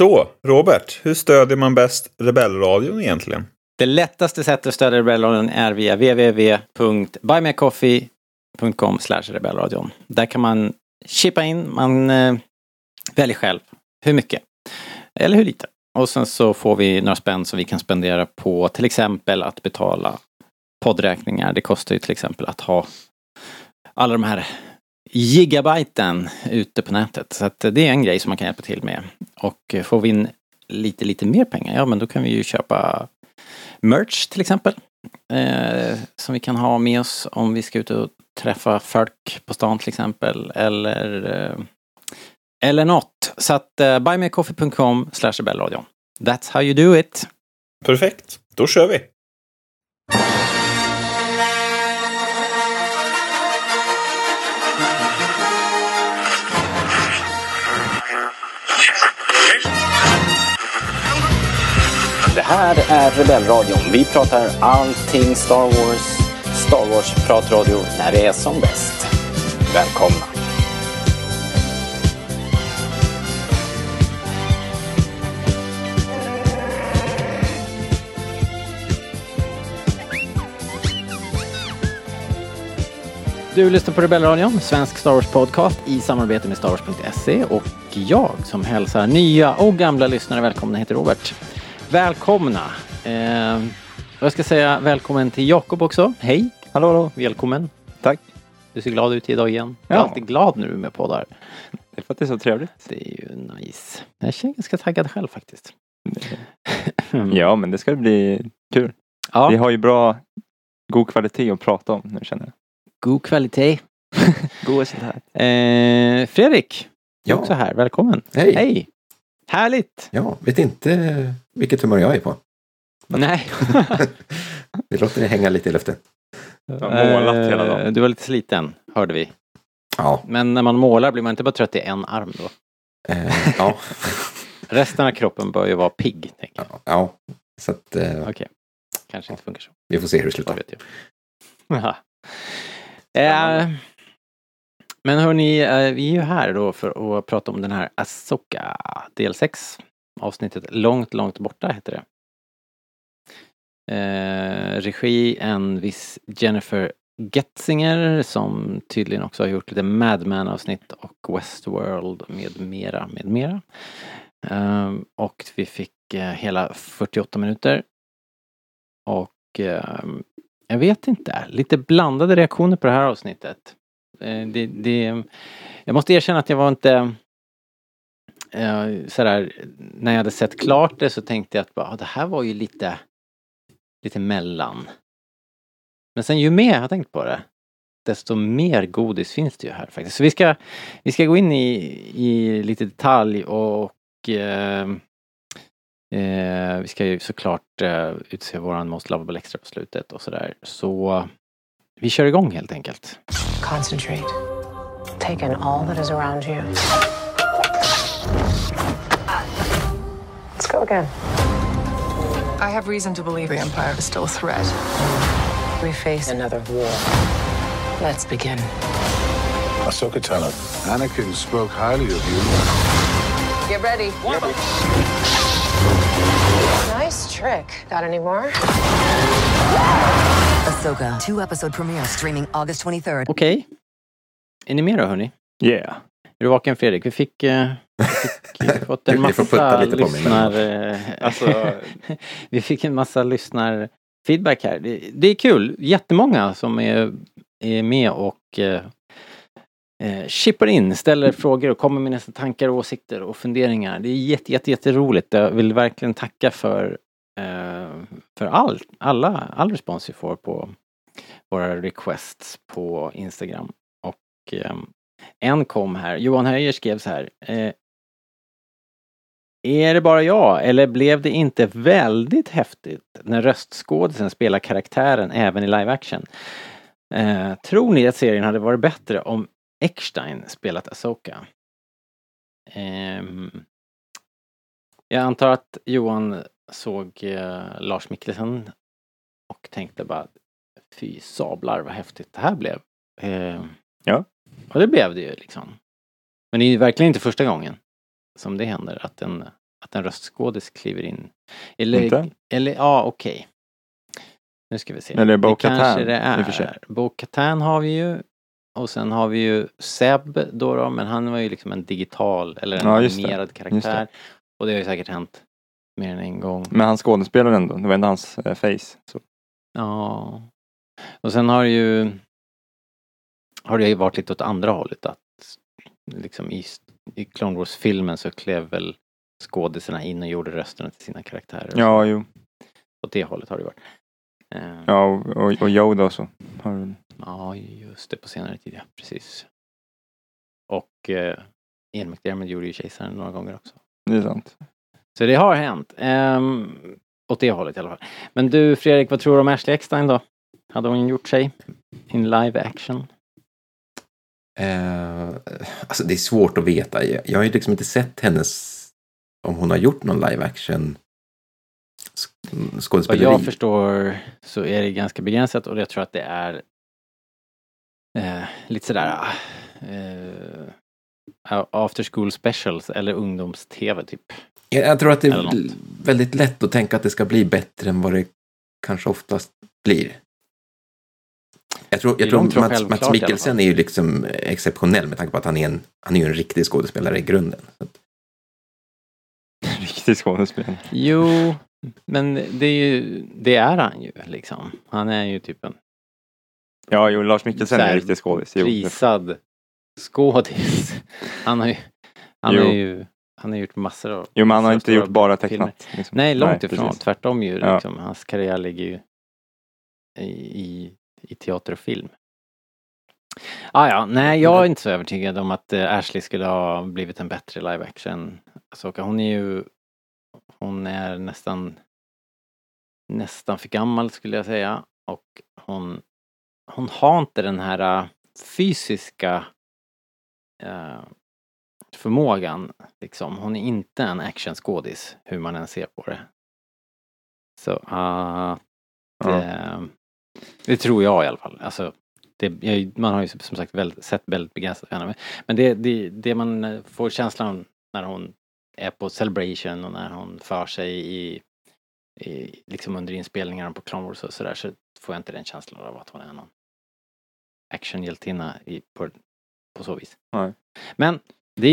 Så, Robert, hur stödjer man bäst Rebellradion egentligen? Det lättaste sättet att stödja Rebellradion är via www.buymeacoffee.com/rebellradion. Där kan man chippa in, man väljer själv hur mycket eller hur lite. Och sen så får vi några spänn som vi kan spendera på till exempel att betala poddräkningar. Det kostar ju till exempel att ha alla de här gigabyten ute på nätet. Så att det är en grej som man kan hjälpa till med. Och får vi in lite mer pengar, ja men då kan vi ju köpa merch till exempel. Som vi kan ha med oss om vi ska ut och träffa folk på stan till exempel. Eller något. Så att buymeacoffee.com/rebellradion. That's how you do it. Perfekt, då kör vi. Det här är Rebellradion. Vi pratar allting Star Wars. Star Wars-pratradio när det är som bäst. Välkomna. Du lyssnar på Rebellradion, svensk Star Wars-podcast i samarbete med StarWars.se. Och jag som hälsar nya och gamla lyssnare välkomna heter Robert. Välkomna. Jag ska säga välkommen till Jakob också. Hej. Hallå. Välkommen. Tack. Du ser glad ut idag igen. Ja. Jag är alltid glad när du är med på där. Det är för att det är så trevligt. Det är ju nice. Jag känner ganska taggad själv faktiskt. Ja, men det ska bli kul. Ja. Vi har ju god kvalitet att prata om nu känner jag. God kvalitet. God här. Fredrik. Ja. Du också här. Välkommen. Hej. Härligt! Ja, vet inte vilket humör jag är på. Nej. Vi låter det hänga lite i luften. Jag har målat hela dagen. Du var lite sliten, hörde vi. Ja. Men när man målar blir man inte bara trött i en arm då? Ja. Resten av kroppen bör ju vara pigg, tänker jag. Ja, så att... Okej. Kanske inte funkar så. Vi får se hur det slutar. Vet jag. Men hörni, vi är ju här då för att prata om den här Ahsoka del 6. Avsnittet Långt borta heter det. Regi en viss Jennifer Getsinger som tydligen också har gjort lite Mad Men-avsnitt och Westworld med mera. Och vi fick hela 48 minuter. Och jag vet inte, lite blandade reaktioner på det här avsnittet. Jag måste erkänna att jag var inte sådär, när jag hade sett klart det så tänkte jag att det här var ju lite mellan. Men sen ju mer jag har tänkt på det, desto mer godis finns det ju här faktiskt. Så vi ska gå in i lite detalj och vi ska ju såklart utse våran Most Lovable Extra på slutet och sådär. Så vi kör igång helt enkelt. Concentrate. Take in all that is around you. Let's go again. I have reason to believe the Empire is still a threat. We face another war. Let's begin. Ahsoka Tano. Anakin spoke highly of you. Get ready. Warm up. Nice trick. Got any more? Ahsoka, 2-episode premiere streaming August 23rd. Okej. Är ni med då, hörni? Yeah. Är du vaken, Fredrik? Vi fick fått en massa vi fick en massa lyssnarfeedback här. Det är kul. Jättemånga som är med och chippar in, ställer frågor och kommer med nästa tankar, åsikter och funderingar. Det är jätteroligt. Jag vill verkligen tacka för all respons vi får på våra requests på Instagram. Och en kom här. Johan Höjer skrev så här. Är det bara jag eller blev det inte väldigt häftigt när röstskådisen spelar karaktären även i live action? Tror ni att serien hade varit bättre om Eckstein spelat Ahsoka? Jag antar att Johan såg Lars Mikkelsen och tänkte bara fy sablar vad häftigt det här blev. Ja. Och det blev det ju liksom. Men det är ju verkligen inte första gången som det händer att en att en röstskådis kliver in. Eller, inte? Eller ja, okej. Okay. Nu ska vi se. Eller Bo-Katan. Det är. Bo-Katan har vi ju. Och sen har vi ju Seb då, men han var ju liksom en digital eller en animerad karaktär. Och det har ju säkert hänt mer än en gång. Men han skådespelade ändå. Det var inte hans face. Så. Ja. Och sen har det ju varit lite åt andra hållet. Att liksom i Clone Wars-filmen så klev väl skådisarna in och gjorde rösterna till sina karaktärer. Ja, jo. Åt det hållet har det varit. Ja, och Yoda också. Ja, just det. På senare tid, ja. Precis. Och Ian McDiarmid gjorde ju kejsaren några gånger också. Det är sant. Så det har hänt. Åt det hållet i alla fall. Men du, Fredrik, vad tror du om Ashley Eckstein då? Hade hon gjort sig in live action? Alltså det är svårt att veta. Jag har ju liksom inte sett hennes, om hon har gjort någon live action skådespeleri. Vad jag förstår så är det ganska begränsat, och jag tror att det är lite sådär after school specials eller ungdoms-tv typ. Jag tror att det är väldigt lätt att tänka att det ska bli bättre än vad det kanske oftast blir. Jag tror Mads Mikkelsen är ju liksom exceptionell med tanke på att han är en riktig skådespelare i grunden. Riktig skådespelare. Jo, men det är han ju liksom. Han är ju typ en... Ja, jo, Lars Mikkelsen är riktig skådespelare. Prisad skådis. Han har gjort massor av... Jo, men han har inte gjort bara tecknat. Liksom. Nej, långt ifrån. Precis. Tvärtom ju. Ja. Liksom, hans karriär ligger ju i teater och film. Nej, jag är inte så övertygad om att Ashley skulle ha blivit en bättre live action. Ahsoka, hon är nästan för gammal skulle jag säga, och hon har inte den här fysiska förmågan liksom. Hon är inte en actionskådis hur man än ser på det. Så det tror jag i alla fall. Alltså, man har ju som sagt sett väldigt begränsat henne. Men det man får känslan när hon är på Celebration och när hon för sig i liksom under inspelningarna på Clone Wars och sådär, så får jag inte den känslan av att hon är någon actionhjältinna på så vis. Nej. Men det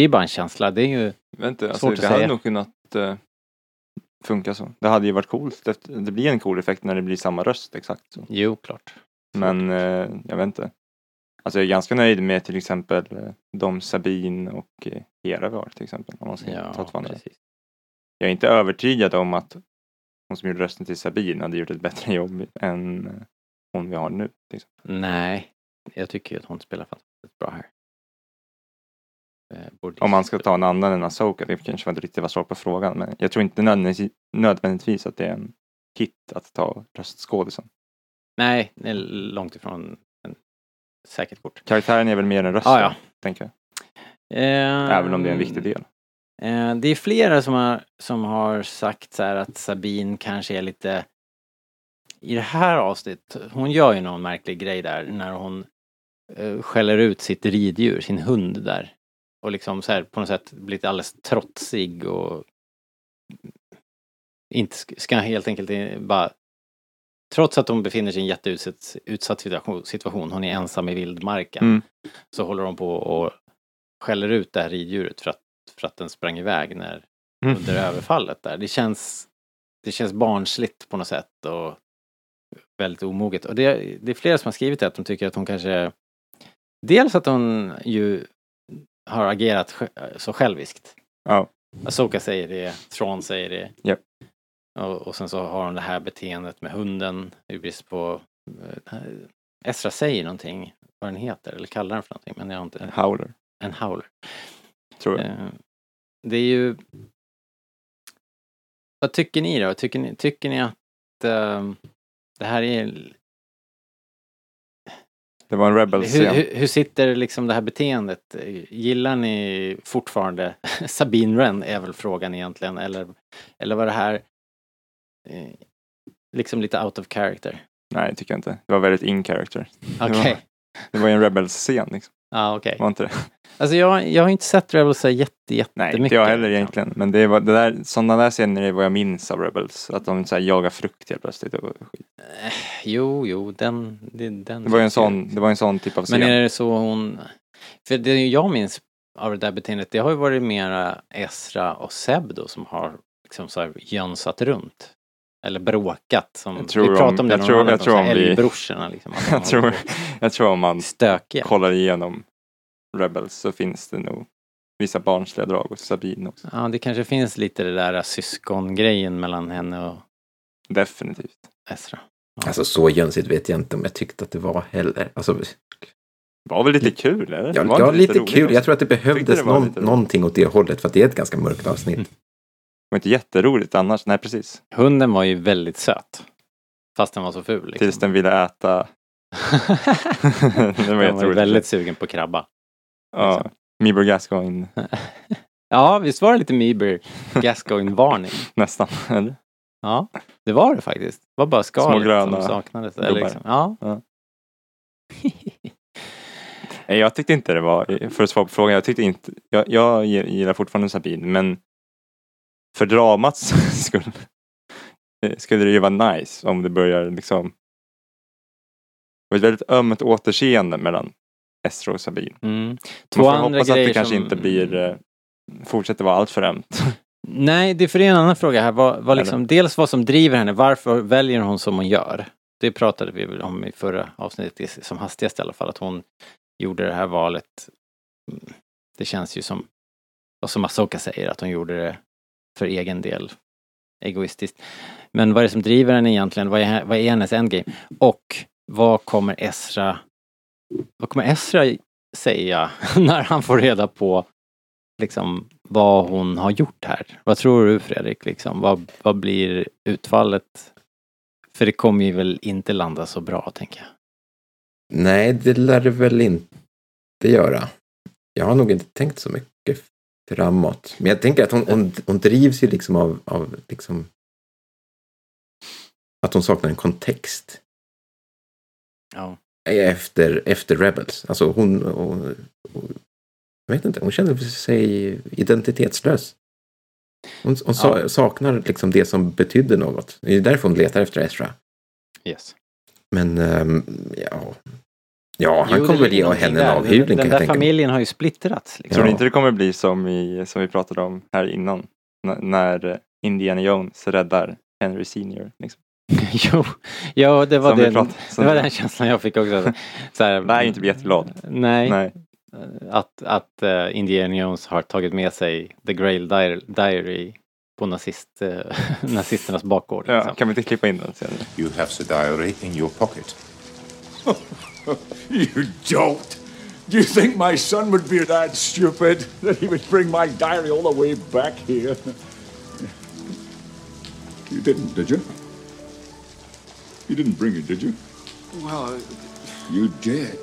är bara en känsla. Det är ju svårt att säga. Det hade nog kunnat... funkar så. Det hade ju varit coolt. Det blir en cool effekt när det blir samma röst exakt så. Jo, klart. Men jag vet inte. Alltså jag är ganska nöjd med till exempel de Sabine och Hera var till exempel. Om man ska ta precis. Jag är inte övertygad om att hon som gjorde rösten till Sabine hade gjort ett bättre jobb än hon vi har nu. Nej, jag tycker ju att hon spelar fantastiskt bra här. Om man ska ta en annan än Ahsoka, det kanske inte riktigt var svar på frågan, men jag tror inte nödvändigtvis att det är en hit att ta röstskådisen. Nej, det är långt ifrån en säkert kort. Karaktären är väl mer än rösten, tänker jag. Även om det är en viktig del. Det är flera som har sagt så här att Sabine kanske är lite i det här avsnittet, hon gör ju någon märklig grej där när hon skäller ut sitt riddjur, sin hund där. Och liksom så här på något sätt blivit alldeles trotsig och inte ska helt enkelt bara, trots att hon befinner sig i en jätteutsatt situation, hon är ensam i vildmarken, så håller hon på och skäller ut det här riddjuret för att den sprang iväg när, under överfallet där. Det känns barnsligt på något sätt och väldigt omoget. Och det är flera som har skrivit det, att de tycker att hon kanske, dels att hon ju har agerat så själviskt. Ja. Ahsoka säger det, Thrawn säger det. Yep. Och sen så har hon det här beteendet med hunden. Ubris på... Ezra säger någonting. Vad den heter, eller kallar den för någonting. Men jag har inte... En howler. Tror jag. Det är ju... Vad tycker ni då? Tycker ni att det här är... Det var en Rebels-scen. Hur sitter liksom det här beteendet? Gillar ni fortfarande Sabine Wren är väl frågan egentligen? Eller var det här liksom lite out of character? Nej, tycker jag inte. Det var väldigt in character. Okej. Det var en Rebels-scen liksom. Ja, okej. Var inte det? Alltså jag har inte sett Rebels så jättemycket. Nej, inte jag heller egentligen. Men det var det där, sådana där scener är vad jag minns av Rebels. Att de så här jagar frukt helt plötsligt och skit. Jo, den det var en sån typ av scen. Men är det så hon... För det jag minns av det där beteendet, det har ju varit mera Ezra och Seb då, som har liksom så här jönsat runt. Eller bråkat. Som, vi pratar om det. Jag tror om man stökiga. Kollar igenom Rebels så finns det nog vissa barnsliga drag och Sabine också. Ja, det kanske finns lite det där syskongrejen mellan henne och... Definitivt. Ezra. Ja. Alltså så jönsigt vet jag inte om jag tyckte att det var heller. Alltså... Det var väl lite kul, eller? Ja, var lite kul. Jag tror att det behövdes någonting åt det hållet, för att det är ett ganska mörkt avsnitt. Mm. Det var inte jätteroligt annars. Nej, precis. Hunden var ju väldigt söt. Fast den var så ful. Liksom. Tills den ville äta. Den var väldigt sugen på krabba. Ja, liksom. Meeber Gascoigne. Ja, visst var det lite Meeber Gascoigne-varning. Nästan, eller? Ja, det var det faktiskt. Det var bara skalet som saknades. Eller liksom. Ja. Nej, jag tyckte inte det var, för att svara på frågan, jag gillar fortfarande Sabine, men för dramats skulle det ju vara nice om det börjar liksom, det var ett väldigt ömt återseende mellan Ezra och Sabine. Mm. Två man får andra hoppas att det kanske som... inte blir, fortsätter vara allt för ömt. Nej, det är för en annan fråga här, vad liksom, dels vad som driver henne, varför väljer hon som hon gör? Det pratade vi väl om i förra avsnittet, som hastigast i alla fall, att hon gjorde det här valet. Det känns ju som Ahsoka säger, att hon gjorde det för egen del, egoistiskt. Men vad är det som driver henne egentligen? Vad är hennes endgame? Och vad kommer Ezra säga när han får reda på liksom vad hon har gjort här? Vad tror du, Fredrik? Liksom, vad blir utfallet? För det kommer ju väl inte landa så bra, tänker jag. Nej, det lär det väl inte göra. Jag har nog inte tänkt så mycket framåt. Men jag tänker att hon drivs ju liksom av liksom att hon saknar en kontext. Ja. Efter Rebels. Alltså hon jag vet inte, hon känner sig identitetslös. Hon saknar liksom det som betydde något. Det är därför hon letar efter Ezra. Yes. Men, han kommer väl ge henne en avhyvling. Den där familjen har ju splittrats. Liksom. Tror ni inte det kommer bli som vi pratade om här innan? När Indiana Jones räddar Henry Senior. Liksom. Jo, det var den känslan jag fick också. Så här, nej, inte bli jätteglad. Nej. Att Indiana Jones har tagit med sig The Grail Diary på nazisternas bakgård. Liksom. Ja, kan vi inte klippa in den senare? You have the diary in your pocket. You don't! Do you think my son would be that stupid that he would bring my diary all the way back here? You didn't, did you? You didn't bring it, did you? Well, you did.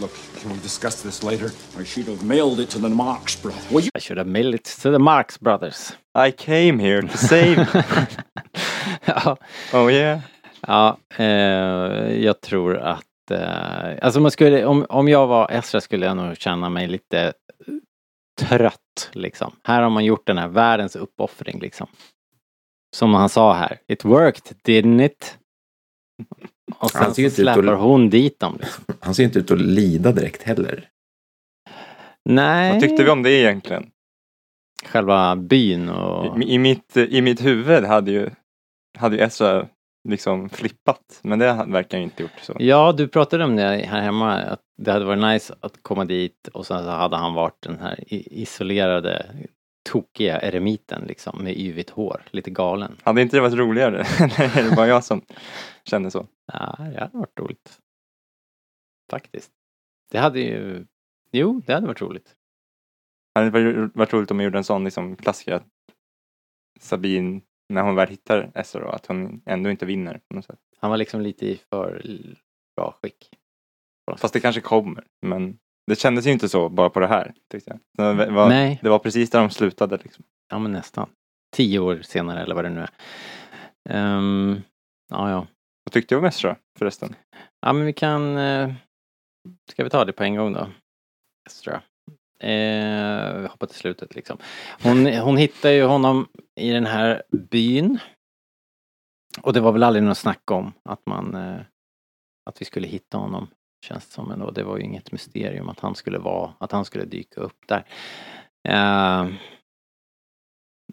Look, can we discuss this later? I should have mailed it to the Marx brothers. I should have mailed it to the Marx brothers. I came here to save. Ja. Oh yeah. Ja, jag tror att... alltså man skulle, om jag var Ezra skulle jag nog känna mig lite trött. Liksom. Här har man gjort den här världens uppoffring. Liksom. Som han sa här. It worked, didn't it? Och sen så släpper hon dit dem. Liksom. Han ser inte ut att lida direkt heller. Nej. Vad tyckte vi om det egentligen? Själva byn och... I mitt huvud hade ju Ezra liksom flippat. Men det verkar ju inte gjort så. Ja, du pratade om det här hemma. Att det hade varit nice att komma dit. Och sen så hade han varit den här isolerade, tokiga eremiten liksom. Med yvigt hår. Lite galen. Hade inte det varit roligare? Eller är det bara jag som känner så? Ja, det hade varit roligt. Faktiskt. Det hade ju... Jo, det hade varit roligt. Det hade varit roligt om man gjorde en sån liksom klassiker Sabine, när hon väl hittar Ezra då, att hon ändå inte vinner på något sätt. Han var liksom lite i för bra skick. Fast det kanske kommer, men det kändes ju inte så bara på det här, tyckte jag. Det var precis där de slutade liksom. Ja, men nästan. 10 år senare eller vad det nu är. Vad tyckte du om Ezra förresten? Ja, men vi kan Ska vi ta det på en gång då? Ezra. Vi hoppar till slutet liksom. Hon hittar ju honom i den här byn. Och det var väl aldrig något snack om att att vi skulle hitta honom. Känns det som ändå. Det var ju inget mysterium att han skulle dyka upp där.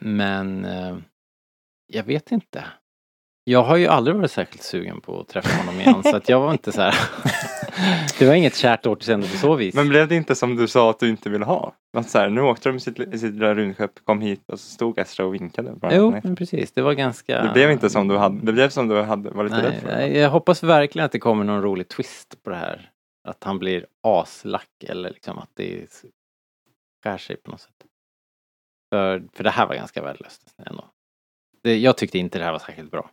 Men jag vet inte. Jag har ju aldrig varit särskilt sugen på att träffa honom igen. Så att jag var inte så här. Det var inget kärt återseende på så vis. Men blev det inte som du sa att du inte ville ha? Att så här, nu åkte de i sitt rymdskepp, kom hit och så stod Ezra och vinkade. Jo, men precis. Det var ganska... Det blev inte som du hade. Det blev som du hade varit rädd för. Nej, jag hoppas verkligen att det kommer någon rolig twist på det här. Att han blir aslack eller liksom att det skär sig på något sätt. För det här var ganska värdelöst ändå. Jag tyckte inte det här var särskilt bra.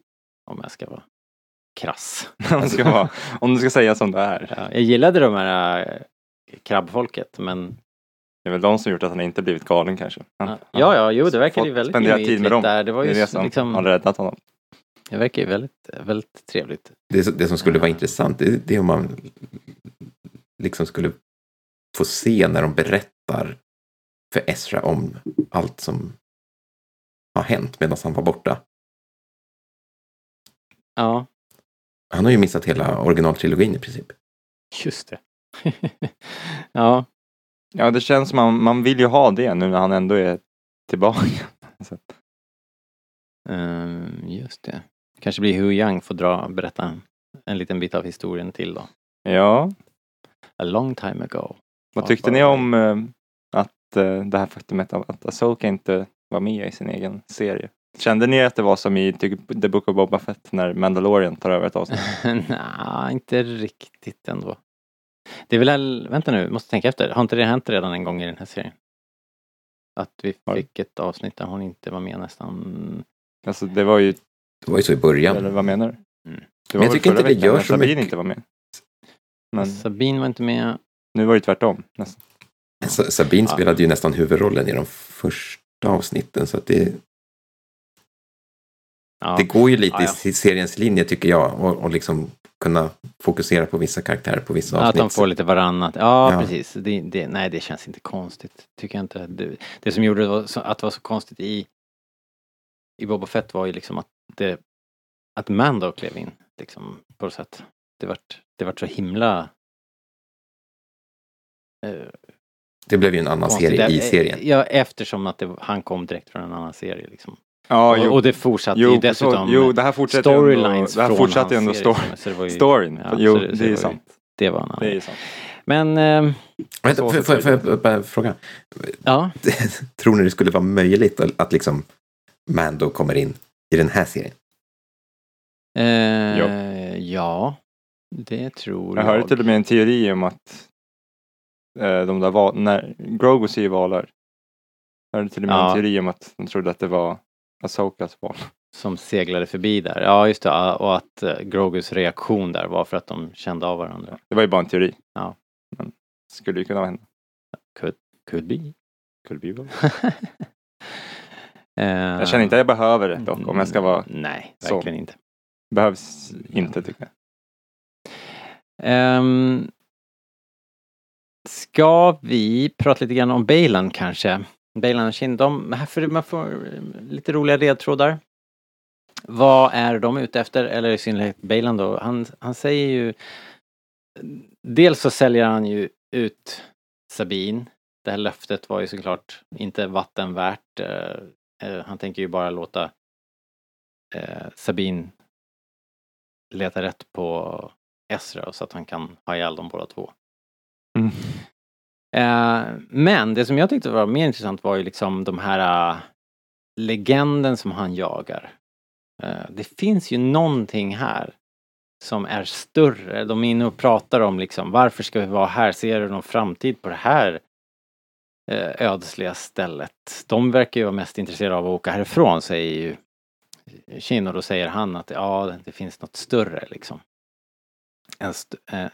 Om jag ska vara krass. Om du ska säga som det är. Ja, jag gillade de här krabbfolket, men... Det är väl de som gjort att han inte blivit galen kanske. Jo, det verkar ju väldigt gemytligt där. Det var ju liksom... Han räddat honom. Det verkar ju väldigt, väldigt trevligt. Det som skulle vara intressant, det är om man liksom skulle få se när de berättar för Ezra om allt som har hänt medan han var borta. Ja. Han har ju missat hela originaltrilogin i princip. Just det. Ja. Ja, det känns som man vill ju ha det nu när han ändå är tillbaka. Så. Just det. Kanske blir Huyang får berätta en liten bit av historien till då. Ja. A long time ago. Vad tyckte ni om att det här faktumet att Ahsoka inte var med i sin egen serie? Kände ni att det var som i The Book of Boba Fett när Mandalorian tar över ett avsnitt? Nej, inte riktigt ändå. Det är väl... Vänta nu, måste tänka efter. Har inte det hänt redan en gång i den här serien? Att vi fick ett avsnitt där hon inte var med nästan... Alltså det var ju... Det var ju så i början. Eller vad menar du? Mm. Men jag tycker inte det gör så mycket. Sabine inte var med. Men... Sabine var inte med. Nu var det tvärtom nästan. Sabine spelade ju nästan huvudrollen i de första avsnitten så att det... Ja. Det går ju lite i seriens linje tycker jag och liksom kunna fokusera på vissa karaktärer på vissa avsnitt. Att de får lite varannat. Ja, precis. Nej, det känns inte konstigt. Tycker jag inte. Det som gjorde att det var så konstigt i Boba Fett var ju liksom att Mando klev in liksom, på något sätt. Det vart så himla... det blev ju en annan konstigt. Serie i serien. Ja, eftersom att han kom direkt från en annan serie liksom. Ja, och det fortsatte ju dessutom storylines från hans serie. Storyn. Ja, jo, det är sant. Det var en annan. Det är sant. Men... Får jag fråga? Ja? Tror ni det skulle vara möjligt att liksom Mando kommer in i den här serien? Ja, det tror jag. Jag hörde till och med en teori om att de där när Grogu ser valar. Jag hörde till och med en teori om att de trodde att det var Ahsokas barn. Som seglade förbi där. Ja, just det. Och att Grogus reaktion där var för att de kände av varandra. Det var ju bara en teori. Ja. Men skulle ju kunna hända. Could be. Jag känner inte att jag behöver det dock. Om jag ska vara... Nej, verkligen så. Inte. Behövs inte, tycker jag. Ska vi prata lite grann om Baylan kanske? Baylan och Shin, man får lite roliga ledtrådar. Vad är de ute efter? Eller i synnerhet Baylan då. Han säger ju... Dels så säljer han ju ut Sabine. Det här löftet var ju såklart inte vattenvärt. Han tänker ju bara låta Sabine leta rätt på Ezra så att han kan ha ihjäl dem båda två. Mm. Men det som jag tyckte var mer intressant var ju liksom de här legenden som han jagar. Det finns ju någonting här som är större. De är inne och pratar om liksom, varför ska vi vara här? Ser du någon framtid på det här ödsliga stället? De verkar ju vara mest intresserade av att åka härifrån, säger ju Shin, och då säger han att det finns något större liksom.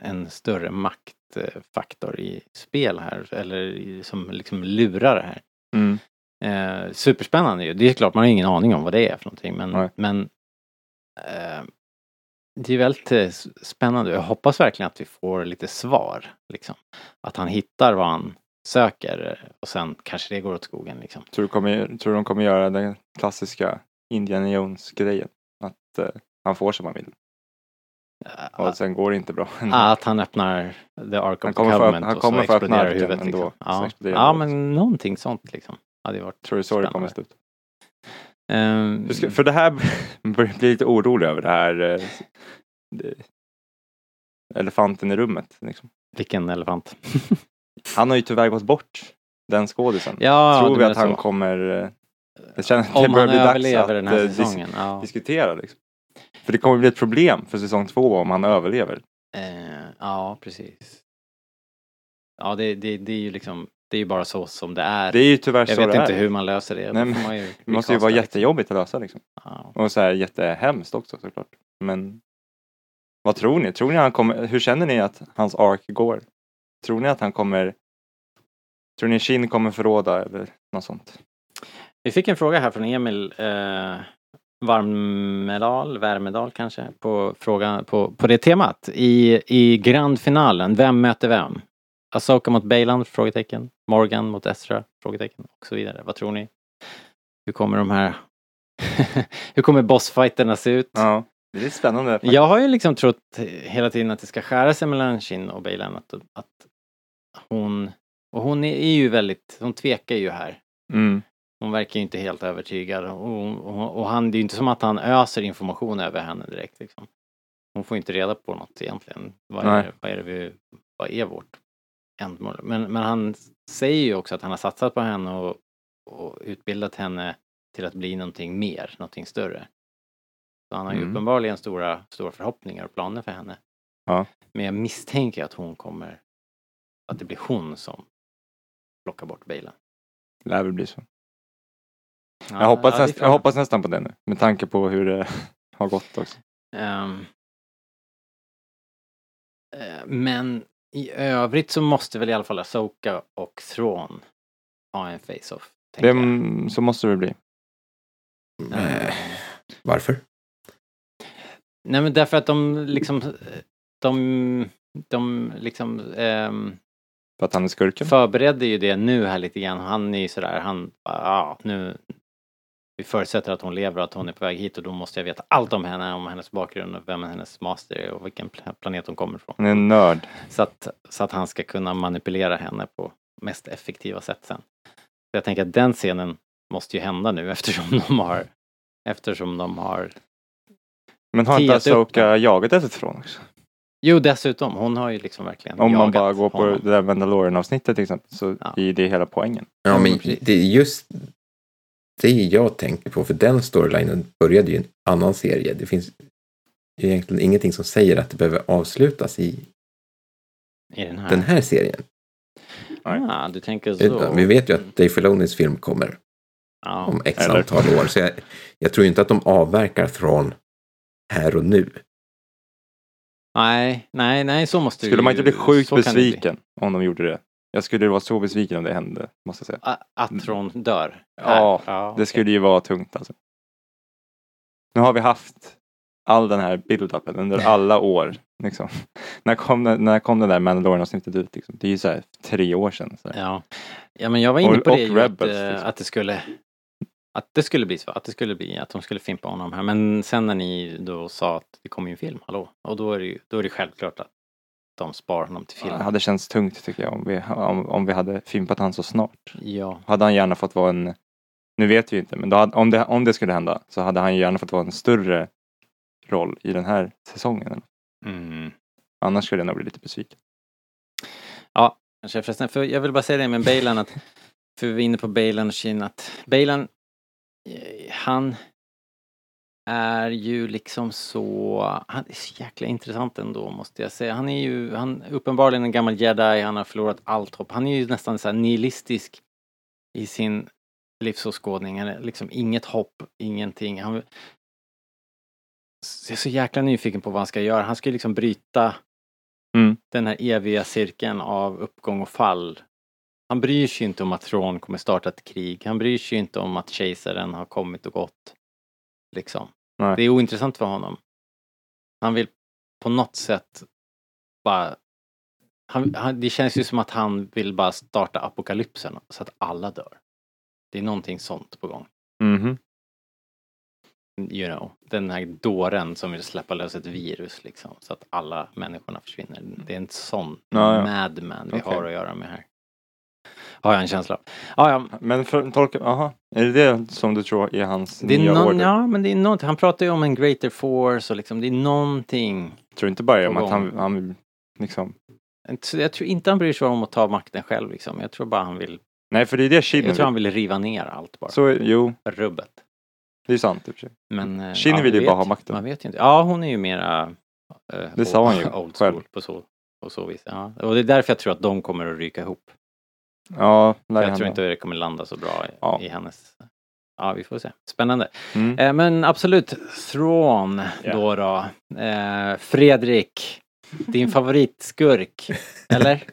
En större maktfaktor i spel här, eller som liksom lurar det här. Mm. Superspännande ju. Det är klart, man har ingen aning om vad det är för någonting, men det är väldigt spännande. Jag hoppas verkligen att vi får lite svar. Liksom. Att han hittar vad han söker och sen kanske det går åt skogen. Liksom. Tror du de kommer göra den klassiska Indiana Jones-grejen? Att han får som han vill. Och sen går det inte bra. Att han öppnar The Ark of the Covenant och så exploderar huvudet. Liksom. Ja, men någonting sånt. Liksom. Hade varit tror du så spännande. Det kommer slut? För det här börjar bli lite orolig över det här elefanten i rummet. Liksom. Vilken elefant? Han har ju tyvärr gått bort, den skådisen. Ja, tror vi att han så. Kommer... Det känns att det börjar bli dags den här att säsongen, diskutera. Liksom. För det kommer bli ett problem för säsong 2 om han överlever. Ja, precis. Ja, det är ju liksom... Det är ju bara så som det är. Det är ju tyvärr så det är. Jag vet inte hur man löser det. Nej, men, det måste ju vara jättejobbigt att lösa liksom. Ja. Och så här jättehemskt också såklart. Men vad tror ni? Tror ni han kommer, hur känner ni att hans ark går? Tror ni att han kommer, tror ni Shin kommer förråda eller något sånt? Vi fick en fråga här från Emil Värmedal kanske på frågan på det temat i grandfinalen. Vem möter vem? Ahsoka mot Baylan? Frågetecken. Morgan mot Ezra? Frågetecken. Och så vidare. Vad tror ni? Hur kommer de här... Hur kommer bossfighterna se ut? Ja, det är spännande. Faktiskt. Jag har ju liksom trott hela tiden att det ska skära sig mellan Shin och Baylan. Att hon... Och hon är ju väldigt... Hon tvekar ju här. Mm. Hon verkar ju inte helt övertygad. Och han, det är ju inte som att han öser information över henne direkt. Liksom. Hon får inte reda på något egentligen. Vad är vårt... Men han säger ju också att han har satsat på henne och utbildat henne till att bli någonting mer, någonting större. Så han har ju uppenbarligen stora förhoppningar och planer för henne. Ja. Men jag misstänker att hon kommer, att det blir hon som plockar bort Baylan. Det lär väl bli så. Ja, jag hoppas nästan på det nu, med tanke på hur det har gått också. Men i övrigt så måste väl i alla fall Ahsoka och Thrawn ha en face-off. Vem så måste det bli? Varför? Nej, men därför att för att han är skurken? Förberedde ju det nu här lite grann. Han är ju sådär, vi förutsätter att hon lever och att hon är på väg hit och då måste jag veta allt om henne, om hennes bakgrund och vem hennes master är och vilken planet hon kommer ifrån. Han är en nörd. Så att han ska kunna manipulera henne på mest effektiva sätt sen. Så jag tänker att den scenen måste ju hända nu eftersom de har Men har inte Ahsoka jagat efterifrån också? Jo, dessutom. Hon har ju liksom verkligen om man bara går på det där Mandalorian-avsnittet till exempel så är det hela poängen. Ja, men det är just... Det jag tänker på, för den storylinen började ju en annan serie. Det finns egentligen ingenting som säger att det behöver avslutas i den här serien. Ja, du tänker så. Vi vet ju att Dave Filonis film kommer om x antal år. Så jag tror inte att de avverkar från här och nu. Nej, så måste Skulle man inte bli sjukt besviken om de gjorde det? Jag skulle vara så besviken om det hände, måste jag säga. Att Thrawn dör? Ja, det skulle ju vara tungt alltså. Nu har vi haft all den här build-upen under alla år. Liksom. När kom den där Mandalorian-avsnittet ut? Liksom? Det är ju så här 3 år sedan. Så här. Ja, men jag var inne på och det Rebels, att det skulle bli så. Att de skulle fimpa honom här. Men sen när ni då sa att det kommer ju en film, hallå. Och då är det självklart att de spar honom till filmen. Det hade känts tungt tycker jag om vi hade fimpat han så snart. Ja. Hade han gärna fått vara en, nu vet vi inte, men då hade, om det skulle hända så hade han gärna fått vara en större roll i den här säsongen. Mm. Annars skulle jag nog bli lite besviken. Ja, för jag vill bara säga det med Baylan att för vi är inne på Baylan och Shin att Baylan han är ju liksom så... Han är så jäkla intressant ändå, måste jag säga. Han är ju uppenbarligen en gammal jedi. Han har förlorat allt hopp. Han är ju nästan så här nihilistisk i sin livsåskådning. Han är liksom inget hopp, ingenting. Han är så jäkla nyfiken på vad han ska göra. Han ska ju liksom bryta den här eviga cirkeln av uppgång och fall. Han bryr sig inte om att Thrawn kommer starta ett krig. Han bryr sig inte om att kejsaren har kommit och gått. Liksom. Nej. Det är ointressant för honom. Han vill på något sätt bara... det känns ju som att han vill bara starta apokalypsen så att alla dör. Det är någonting sånt på gång. Mm-hmm. You know, den här dåren som vill släppa lös ett virus liksom, så att alla människorna försvinner. Det är en sån madman vi har att göra med här. Har jag en känsla av. Men för tolka, är det det som du tror är hans nya order? Ja, men det är någonting. Han pratar ju om en greater force och liksom, det är någonting. Jag tror inte bara om att han liksom... Jag tror inte han bryr sig om att ta makten själv liksom. Jag tror bara han vill... Nej, för det är det Shin... Jag tror han vill riva ner allt bara. Så, jo. Rubbet. Det är sant, i och för sig. Men Shin vill ju bara ha makten. Man vet ju inte. Ja, hon är ju mera... det sa hon ju old school själv. På så vis, ja. Och det är därför jag tror att de kommer att ryka ihop. Ja, jag tror inte det kommer landa så bra i hennes... Ja, vi får se. Spännande. Mm. Men absolut, Thrawn då. Fredrik, din favoritskurk, eller?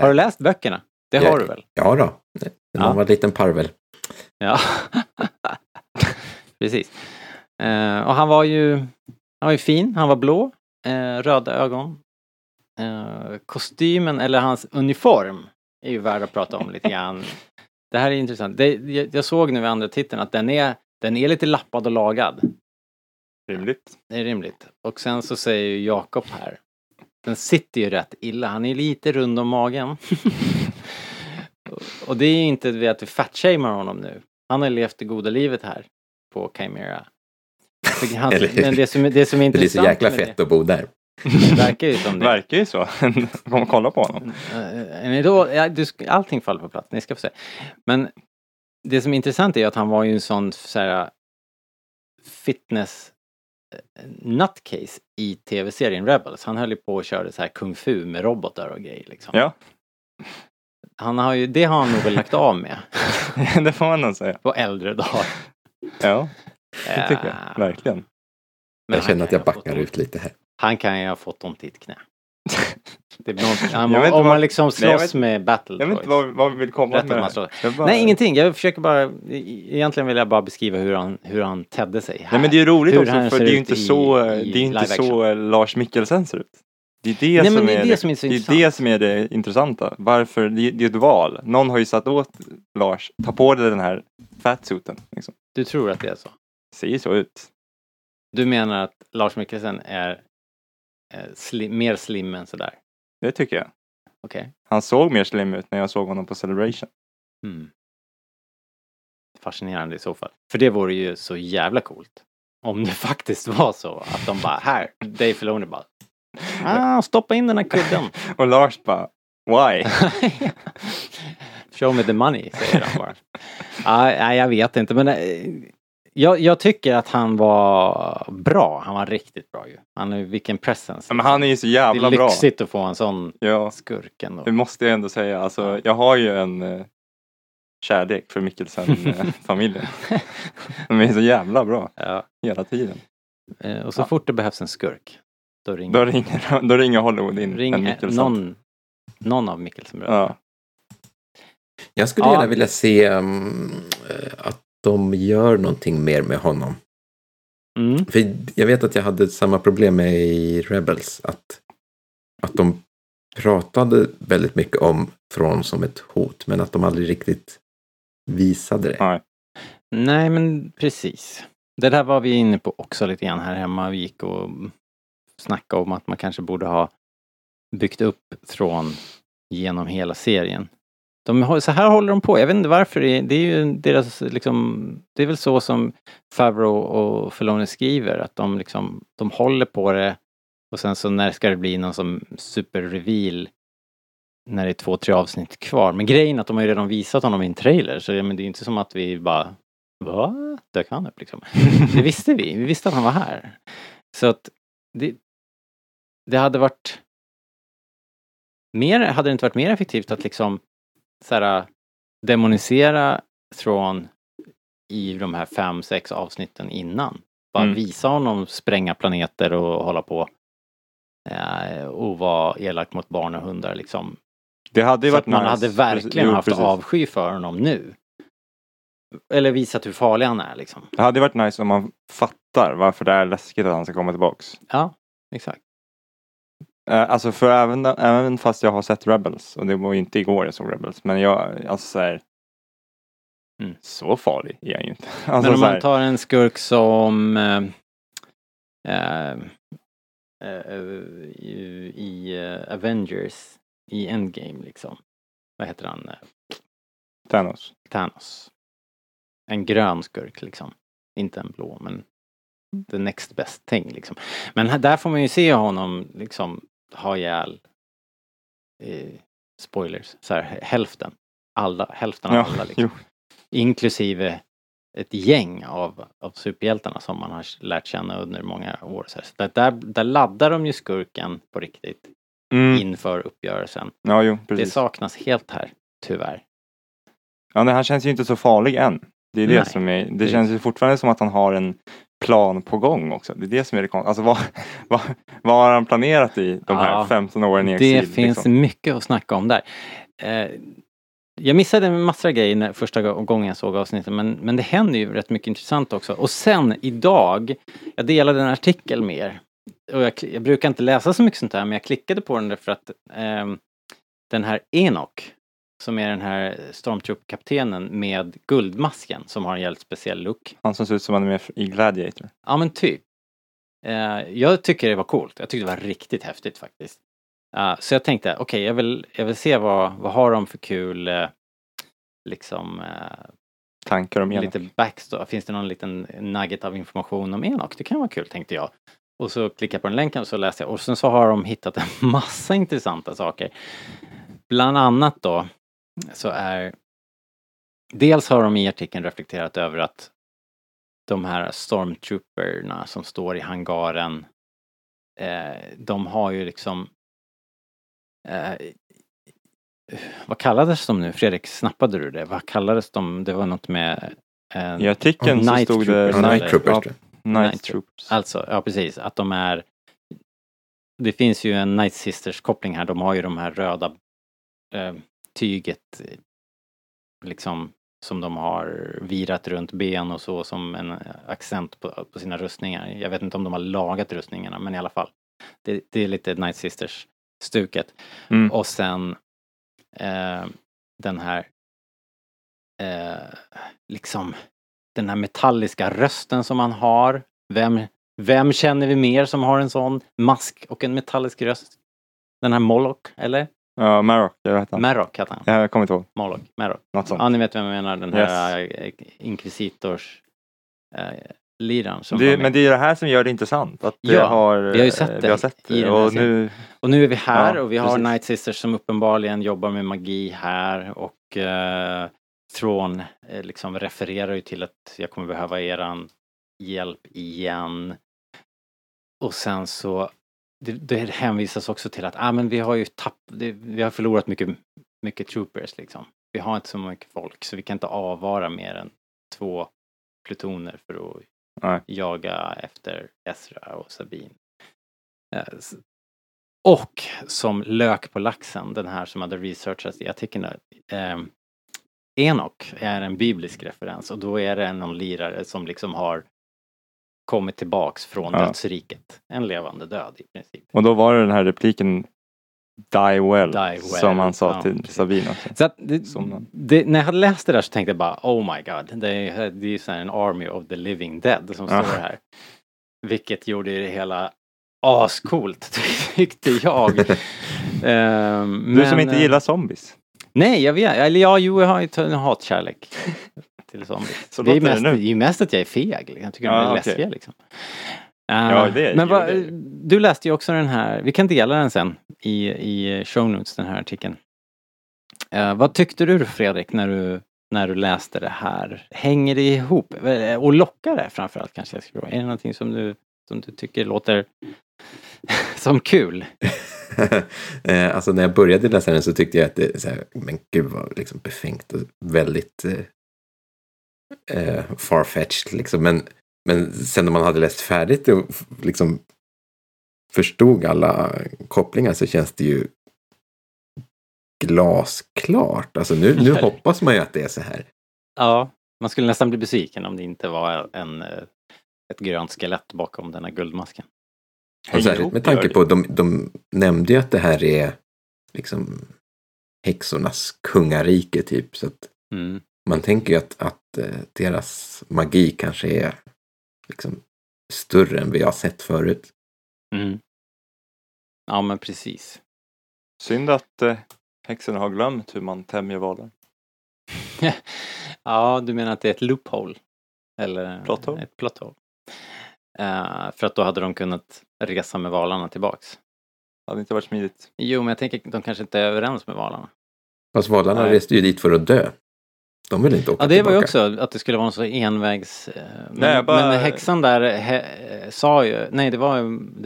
Har du läst böckerna? Det har du väl? Ja då, han var en liten parvel. Ja, precis. Och han var ju fin, han var blå, röda ögon. Kostymen, eller hans uniform, är ju värd att prata om lite grann. Det här är intressant. Jag såg nu i andra titeln att den är lite lappad och lagad. Rimligt. Det är rimligt. Och sen så säger ju Jakob här. Den sitter ju rätt illa. Han är lite rund om magen. Och det är ju inte det att vi fatshamar honom nu. Han har levt det goda livet här på Chimera. Men det som är intressant, det är så jäkla fett att bo där. Det verkar ju som det. Verkar ju så. Kom kolla på honom. Allting faller på plats. Ni ska få se. Men det som är intressant är att han var ju en sån såhär fitness nutcase i tv-serien Rebels. Han höll ju på och körde så här kung fu med robotar och grejer liksom. Ja. Det har han nog väl lagt av med. Det får man nog säga. På äldre dagar. Ja, det tycker jag. Verkligen. Men jag känner att jag backar ut lite här. Han kan ju ha fått ont i ett knä. Det blir om man liksom slåss med battle. Jag vet inte vad vi vill komma med. Nej, ingenting. Jag försöker bara... Egentligen vill jag bara beskriva hur han tädde sig här. Nej, men det är ju roligt också, för det är ju inte så... Det är inte så Lars Mikkelsen ser ut. Det är det som är det intressanta. Varför? Det är ett val. Någon har ju satt åt Lars. Ta på dig den här fatsuiten. Liksom. Du tror att det är så? Ser ju så ut. Du menar att Lars Mikkelsen är mer slim än sådär? Det tycker jag. Okay. Han såg mer slim ut när jag såg honom på Celebration. Mm. Fascinerande i så fall. För det vore ju så jävla coolt. Om det faktiskt var så. Att de bara, här, Dave Filoni bara... stoppa in den här kudden. Och Lars bara, why? Show me the money, säger han bara. Jag vet inte, men jag tycker att han var bra. Han var riktigt bra ju. Vilken presence. Men han är ju så jävla bra. Det är lyxigt att få en sån skurk ändå. Det måste jag ändå säga. Alltså, jag har ju en kärlek för Mikkelsen-familjen. De är så jävla bra. Hela tiden. Och så fort det behövs en skurk. Då ringer Hollywood in. Någon av Mikkelsen-bröderna. Ja. Jag skulle gärna vilja se att de gör någonting mer med honom. Mm. För jag vet att jag hade samma problem med i Rebels. Att de pratade väldigt mycket om Thrawn som ett hot. Men att de aldrig riktigt visade det. Nej, men precis. Det där var vi inne på också lite grann här hemma. Vi gick och... snacka om att man kanske borde ha byggt upp Thrawn genom hela serien. Så här håller de på. Jag vet inte varför. Det är ju deras liksom, det är väl så som Favreau och Filoni skriver, att de liksom, de håller på det, och sen så när ska det bli någon som superreveal när det är 2-3 avsnitt kvar. Men grejen är att de har ju redan visat honom i en trailer, så men det är ju inte som att vi bara dök han upp liksom. Det visste vi. Vi visste att han var här. Så att det hade varit mer, hade det inte varit mer effektivt att liksom så här, demonisera Thrawn i de här 5-6 avsnitten innan. Bara visa honom spränga planeter och hålla på och vara elak mot barn och hundar liksom. Det hade ju varit, man hade verkligen haft avsky för honom nu. eller visat hur farlig han är liksom. Det hade varit nice om man fattar varför det är läskigt att han ska komma tillbaks. Ja, exakt. Alltså för även fast jag har sett Rebels, och det var ju inte igår jag såg Rebels, men jag, alltså såhär, så farlig är jag ju inte. Alltså, men om man tar en skurk som i Avengers, i Endgame liksom. Vad heter han? Thanos. En grön skurk liksom. Inte en blå, men the next best thing liksom. Men där får man ju se honom liksom ha ihjäl spoilers, så här, hälften av alla liksom. Jo. Inklusive ett gäng av superhjältarna som man har lärt känna under många år. Så där laddar de ju skurken på riktigt inför uppgörelsen. Ja, jo, precis. Det saknas helt här, tyvärr. Ja, men han känns ju inte så farlig än. Det är det som är... Det känns ju fortfarande som att han har en plan på gång också. Det är det som är det konstigt. Alltså, vad har han planerat i de här 15 åren i exil? Det finns liksom mycket att snacka om där. Jag missade en massa grejer första gången jag såg avsnittet, men det händer ju rätt mycket intressant också. Och sen idag, jag delade en artikel med er, och jag brukar inte läsa så mycket sånt här, men jag klickade på den därför att den här Enoch, som är den här stormtroop-kaptenen med guldmasken, som har en helt speciell look. Han som ser ut som han är med i Gladiator. Ja, men typ. Jag tycker det var coolt. Jag tyckte det var riktigt häftigt faktiskt. Så jag tänkte, okej, jag vill se vad har de för kul liksom tankar om Enoch. Lite backstory. Finns det någon liten nugget av information om Enoch? Det kan vara kul, tänkte jag. Och så klickade jag på den länken och så läste jag. Och sen så har de hittat en massa intressanta saker. Bland annat då så är... Dels har de i artikeln reflekterat över att de här stormtrooperna som står i hangaren, de har ju liksom... vad kallades de nu? Fredrik, snappade du det? Vad kallades de? Det var något med... I artikeln så stod det... Night Troopers. Alltså, ja precis. Att de är... Det finns ju en Night Sisters koppling här. De har ju de här röda tyget liksom som de har virat runt ben och så, som en accent på sina rustningar. Jag vet inte om de har lagat rustningarna, men i alla fall. Det är lite Night Sisters stuket. Mm. Och sen den här liksom den här metalliska rösten som man har. Vem känner vi mer som har en sån mask och en metallisk röst? Den här Morlock, eller? Ja, Marrok, jag vet inte. Marrok heter han. Ja, jag kommer inte ihåg. Morlock. Ja, ni vet vem jag menar. Den här Inquisitors liran. Men det är det här som gör det intressant. Att vi har ju sett det. Och nu är vi här och vi har Night Sisters som uppenbarligen jobbar med magi här. Och Thrawn liksom refererar ju till att jag kommer behöva eran hjälp igen. Och sen så... Det hänvisas också till att men vi har ju förlorat mycket troopers liksom. Vi har inte så mycket folk, så vi kan inte avvara mer än 2 plutoner för att jaga efter Ezra och Sabine. Och som lök på laxen, den här som hade researchats i artikeln, Enoch är en biblisk referens, och då är det någon lirare som liksom har kommit tillbaks från dödsriket. En levande död i princip. Och då var det den här repliken Die well. Som han sa till Sabine. Så att när jag läste det där så tänkte jag bara, oh my god, det är ju sån en army of the living dead som står här. Vilket gjorde det hela ascoolt, tyckte jag. Du som inte gillar zombies. Nej, jag vet. Eller jag har ju en hatkärlek. Så det är mest att jag är feg. Jag tycker de är läskiga liksom. Du läste ju också den här. Vi kan dela den sen i show notes, den här artikeln. Vad tyckte du, Fredrik, när du läste det här? Hänger det ihop? Och lockar det framförallt, kanske jag ska fråga. Är det någonting som du tycker låter som kul? Alltså när jag började läsa den så tyckte jag att det så här, men gud vad liksom befängt och väldigt farfetched liksom, men sen när man hade läst färdigt och liksom förstod alla kopplingar så känns det ju glasklart. Alltså nu hoppas man ju att det är så här. Ja. Man skulle nästan bli besviken om det inte var ett grönt skelett bakom den här guldmasken. Särskilt med tanke på, de nämnde ju att det här är liksom häxornas kungarike typ, så att man tänker ju att deras magi kanske är liksom större än vi har sett förut. Mm. Ja, men precis. Synd att häxorna har glömt hur man tämjer valar. Ja, du menar att det är ett loophole? Eller plot-hole. Ett plot-hole. För att då hade de kunnat resa med valarna tillbaks. Det hade inte varit smidigt. Jo, men jag tänker att de kanske inte är överens med valarna. Fast valarna reste ju dit för att dö. De ville inte åka tillbaka. Ja, det var ju också att det skulle vara en så envägs... Men häxan där sa ju... Nej, det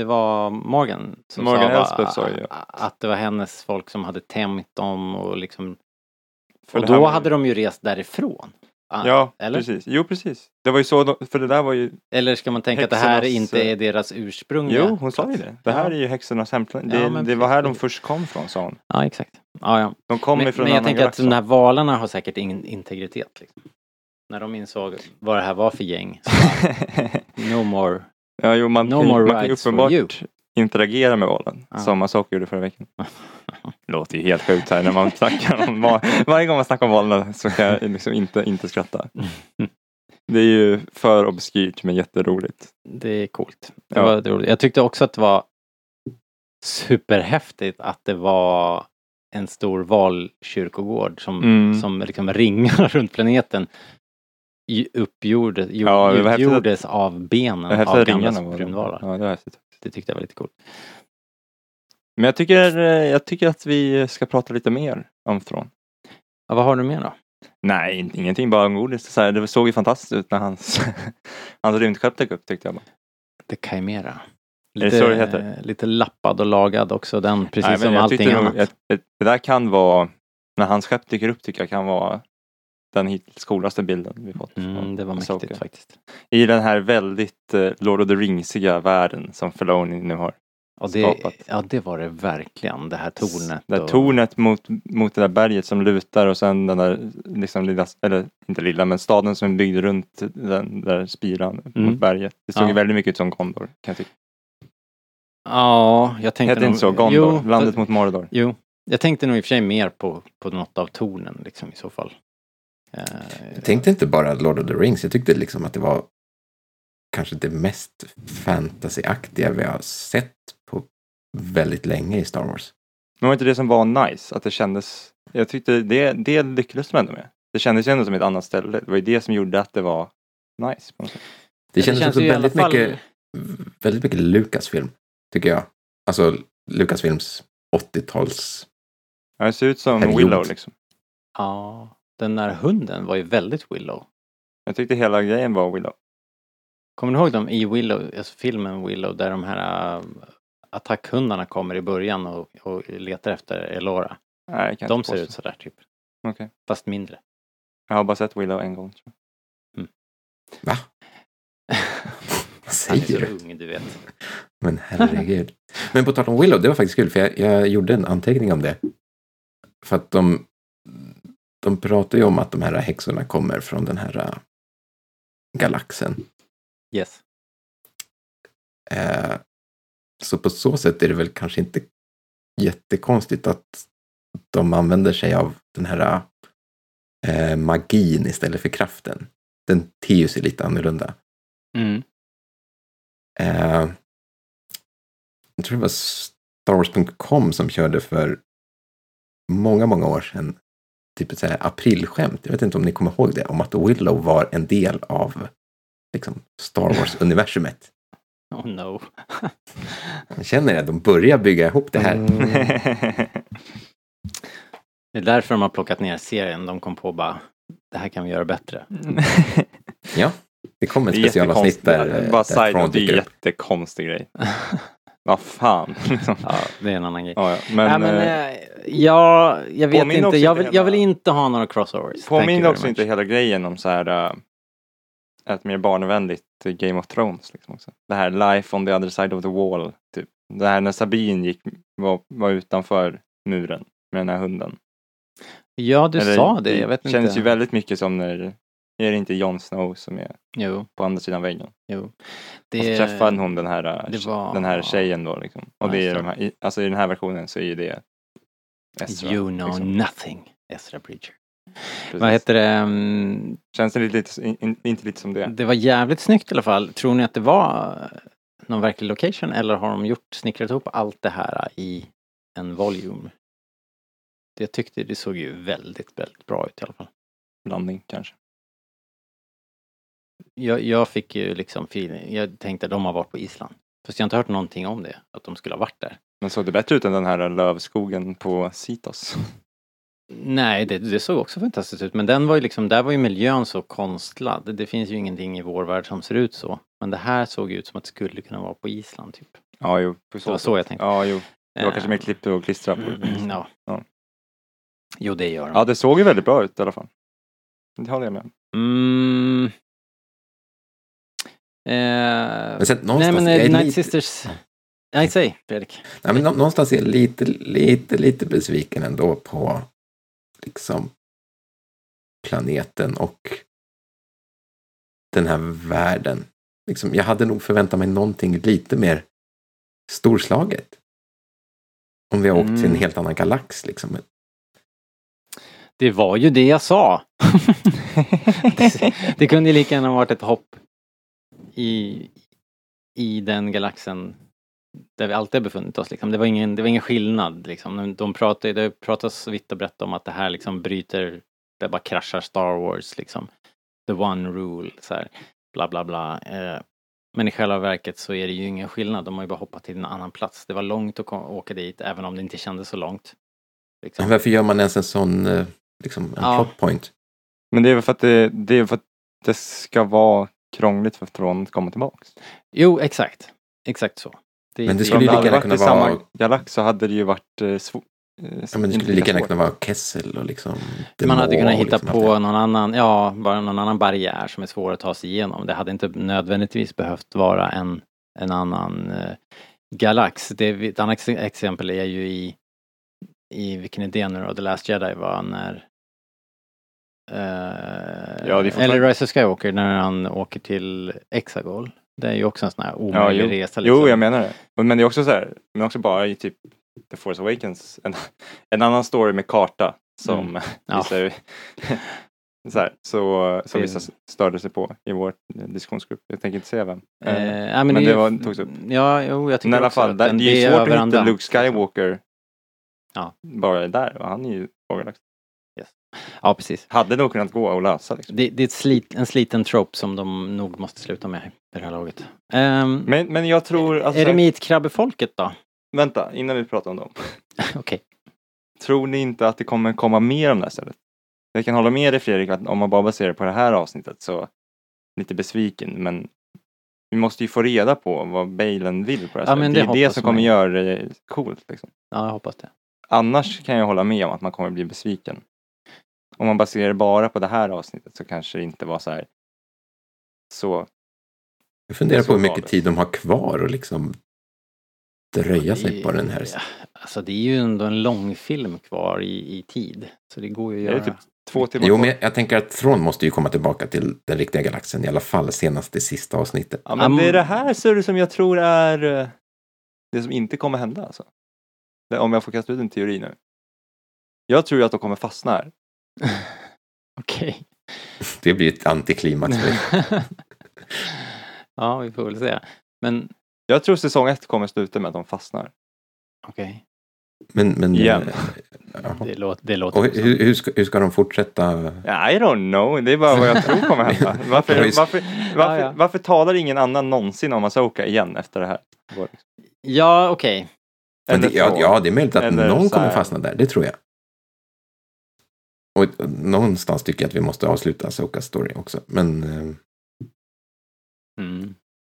var Morgan som Morgan Elsbeth sa ju att det var hennes folk som hade tämjt dem och liksom... Och då hade de ju rest därifrån. Ja, eller? Precis. Jo, precis. Det var ju så, för det där var ju... Eller ska man tänka häxornas... att det här inte är deras ursprungliga... Jo, hon sa ju det. Det här är ju häxornas hemland. Det var här de först kom från, sa hon. Ja, exakt. Ja. De kom ifrån men jag tänker att de här valarna har säkert ingen integritet. Liksom. När de insåg vad det här var för gäng. No more... Ja, jo, man kan ju uppenbart interagera med valen. Ja. Som Ahsoka gjorde förra veckan. Låter ju helt sjukt här när man snackar om varje gång man snackar om valen så kan jag liksom inte skratta. Det är ju för obskyrt men jätteroligt. Det är coolt. Det var roligt. Jag tyckte också att det var superhäftigt att det var en stor valkyrkogård som liksom ringar runt planeten. Uppgjordes av benen av gamla prymvalar. Ja, det har jag sett. Det tyckte jag var lite coolt. Men jag tycker att vi ska prata lite mer om Thrawn. Ja, vad har du mer då? Nej, ingenting, bara om godis. Det såg ju fantastiskt ut när hans rymdskepp dök upp, tyckte jag bara. Det Chimera. Lite lappad och lagad också, den precis. Nej, som allting annat. Det där kan vara, när hans skepp dyker upp tycker jag kan vara den hittills coolaste bilden vi fått. Det var mäktigt Ahsoka, faktiskt. I den här väldigt Lord of the Ringsiga världen som Filoni nu har. Och det var det verkligen, det här tornet. Det här tornet mot det där berget som lutar och sen den där liksom lilla, eller inte lilla, men staden som är byggd runt den där spiran mot berget. Det såg ju väldigt mycket ut som Gondor, kan jag tycka. Ja, jag tänkte nog... inte så, Gondor, landet mot Mordor. Jo, jag tänkte nog i och för sig mer på något av tornen liksom i så fall. Jag tänkte inte bara Lord of the Rings, jag tyckte liksom att det var kanske det mest fantasyaktiga vi har sett på väldigt länge i Star Wars. Men var inte det som var nice, att det kändes, jag tyckte det lyckades man ändå med. Det kändes ju ändå som ett annat ställe, det var ju det som gjorde att det var nice på något sätt. Det kändes också väldigt mycket Lucasfilm, tycker jag. Alltså Lucasfilms 80-tals. Ja, det ser ut som Willow liksom. Ja, den där hunden var ju väldigt Willow. Jag tyckte hela grejen var Willow. Kommer du ihåg dem i Willow, alltså filmen Willow, där de här attackhundarna kommer i början och letar efter Elora? Nej, de ser ut sådär typ. Okay. Fast mindre. Jag har bara sett Willow en gång, tror jag. Mm. Va? Vad säger du? Han är så ung, du vet. Men herregud. Men på tal om Willow, det var faktiskt kul, för jag gjorde en anteckning om det. För att de pratar ju om att de här häxorna kommer från den här galaxen. Yes. Så på så sätt är det väl kanske inte jättekonstigt att de använder sig av den här magin istället för kraften. Den teus är lite annorlunda. Jag tror det var StarWars.com som körde för många, många år sedan typ ett så här aprilskämt. Jag vet inte om ni kommer ihåg det, om att Willow var en del av liksom Star Wars-universumet. Oh no. Man känner att de börjar bygga ihop det här. Det är därför de har plockat ner serien. De kom på bara, det här kan vi göra bättre. Ja, det kommer ett specialavsnitt där. Bara side, det är en jättekonstig grej. Vad fan. Ja, det är en annan grej. Ja, men jag vet inte. Jag vill inte ha några crossovers. Påminner också inte hela grejen om så här... ett mer barnvänligt Game of Thrones liksom också. Det här Life on the Other Side of the Wall typ. Det här när Sabine var utanför muren med den här hunden. Ja, du sa det. Jag vet inte. Det känns ju väldigt mycket som när Nu är det inte Jon Snow som är på andra sidan väggen. Och så träffade hon den här tjejen då liksom. Och det är de här, alltså i den här versionen så är ju det Ezra. You know liksom. Nothing, Ezra Bridger. Precis. Vad heter det? Känns det inte lite som det? Det var jävligt snyggt i alla fall. Tror ni att det var någon verklig location? Eller har de snickrat ihop allt det här i en volume? Jag tyckte det såg ju väldigt, väldigt bra ut i alla fall. Blandning kanske. Jag fick ju liksom feeling. Jag tänkte att de har varit på Island. Fast jag har inte hört någonting om det. Att de skulle ha varit där. Men såg det bättre ut än den här lövskogen på Sitos? Nej, det såg också fantastiskt ut. Men den var ju liksom, där var ju miljön så konstlad. Det finns ju ingenting i vår värld som ser ut så. Men det här såg ut som att det skulle kunna vara på Island typ. Ja, jo. Det var så jag tänkte. Ja, jo. Det var kanske mer klipp och klistra på. Ja. Jo, det gör de. Ja, det såg ju väldigt bra ut i alla fall. Det håller jag med. Men sen, Night Sisters... Nej, säg Fredrik. Nej, men någonstans är jag lite besviken ändå på liksom planeten och den här världen. Liksom, jag hade nog förväntat mig någonting lite mer storslaget. Om vi har åkt till en helt annan galax liksom. Det var ju det jag sa. Det kunde lika gärna varit ett hopp i den galaxen där vi alltid har befunnit oss. Liksom. Det var ingen skillnad. Liksom. Det pratas vitt och brett om att det här liksom bryter, det bara kraschar Star Wars. Liksom. The one rule. Så här, bla bla bla. Men i själva verket så är det ju ingen skillnad. De har ju bara hoppat till en annan plats. Det var långt att åka dit, även om det inte kändes så långt. Liksom. Varför gör man ens en sån liksom, plot point? Men det är väl för att det ska vara krångligt för Thrawn att komma tillbaka. Jo, exakt så. Men det skulle ju lika gärna kunna vara... samma galax så hade det ju varit ja, men det skulle lika gärna kunna vara Kessel och liksom... Man hade kunnat hitta liksom på någon annan barriär som är svår att ta sig igenom. Det hade inte nödvändigtvis behövt vara en annan galax. Ett annat exempel är ju i vilken idé nu då? The Last Jedi var när... eller Rise of Skywalker när han åker till Exegol. Det är ju också en sån här omöjlig resa. Liksom. Jo, jag menar det. Men det är också så här, men också bara i typ The Force Awakens en annan story med karta som så vissa störde sig på i vår diskussionsgrupp. Jag tänker inte säga vem. Men det var togs upp. Ja, jo, jag tycker i alla fall där, det är ju svårt att inte Luke Skywalker. Ja, bara där och han är ju ågalax. Ja, precis. Hade nog kunnat gå och lösa. Liksom. Det är en sliten trope som de nog måste sluta med i det här laget. Men jag tror... Alltså, Eremitkrabbefolket då? Vänta, innan vi pratar om dem. Okej. Tror ni inte att det kommer komma mer om det här stället? Jag kan hålla med dig, Fredrik, att om man bara baserar på det här avsnittet så lite besviken, men vi måste ju få reda på vad Baylan vill på det här stället. Det är det som kommer göra det coolt. Liksom. Ja, jag hoppas det. Annars kan jag hålla med om att man kommer bli besviken. Om man baserar bara på det här avsnittet så kanske det inte var så här. Så. Jag funderar på hur mycket tid de har kvar och liksom dröja sig på den här. Alltså det är ju ändå en lång film kvar i tid. Så det går ju att göra. Det är typ 2 timmar. Jo, men jag tänker att Thrawn måste ju komma tillbaka till den riktiga galaxen. I alla fall senast det sista avsnittet. Ja, men det är det här som jag tror är det som inte kommer hända. Alltså. Om jag får kasta ut en teori nu. Jag tror att de kommer fastna här. Okej. Det blir ett antiklimax. Ja, vi får väl se. Men jag tror säsong 1 kommer sluta med att de fastnar. Okej. Men det låter. Och hur ska de fortsätta? I don't know. Det är bara vad jag tror kommer hända. Varför talar ingen annan någonsin om Ahsoka igen efter det här? Ja, okej. Det är möjligt att någon kommer fastna där. Det tror jag. Och någonstans tycker jag att vi måste avsluta Ahsokas story också. Men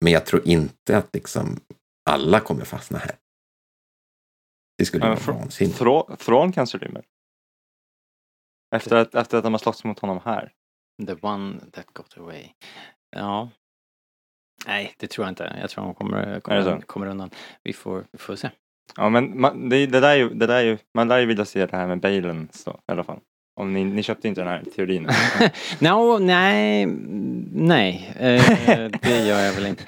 jag tror inte att liksom alla kommer fastna här. Det skulle vara vansinnigt. Thrawn kanske rymmer. Efter att de har slått mot honom här. The one that got away. Ja. Nej, det tror jag inte. Jag tror att de kommer undan. Vi får se. Ja, men det där är ju... Man lär ju vilja se det här med Baylan i alla fall. Om ni köpte inte den här teorin? Nej. Det gör jag väl inte.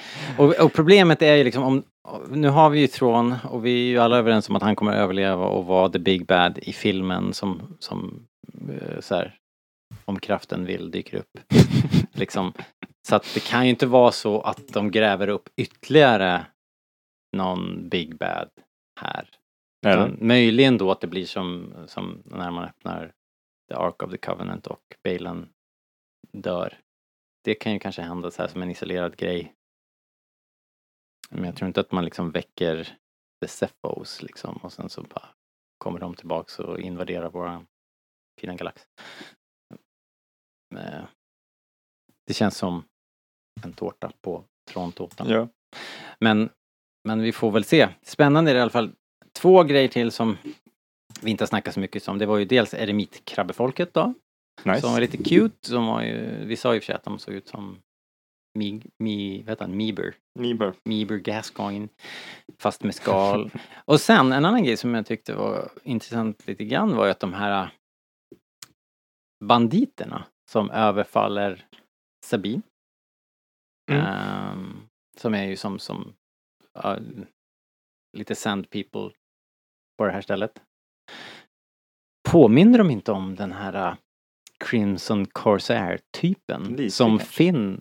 Och problemet är ju liksom, nu har vi ju Thrawn och vi är ju alla överens om att han kommer överleva och vara the big bad i filmen som så här, om kraften vill, dyker upp. Liksom. Så att det kan ju inte vara så att de gräver upp ytterligare någon big bad här. Utan möjligen då att det blir som när man öppnar The Ark of the Covenant och Baylan dör. Det kan ju kanske hända så här som en isolerad grej. Men jag tror inte att man liksom väcker The Cephos liksom och sen så bara kommer de tillbaka och invaderar vår fina galax. Det känns som en tårta på Thrawn-tårtan. Ja. Men vi får väl se. Spännande är det i alla fall. 2 grejer till som vi inte har snackat så mycket om. Det var ju dels eremitkrabbefolket då. Nice. Som var lite cute. Som var ju, vi sa ju för sig att de såg ut som Meeber Gascoigne. Fast med skal. Och sen en annan grej som jag tyckte var intressant lite grann var ju att de här banditerna som överfaller Sabine. Som är ju som lite sand people på det här stället. Påminner de inte om den här Crimson Corsair-typen lite som kanske Finn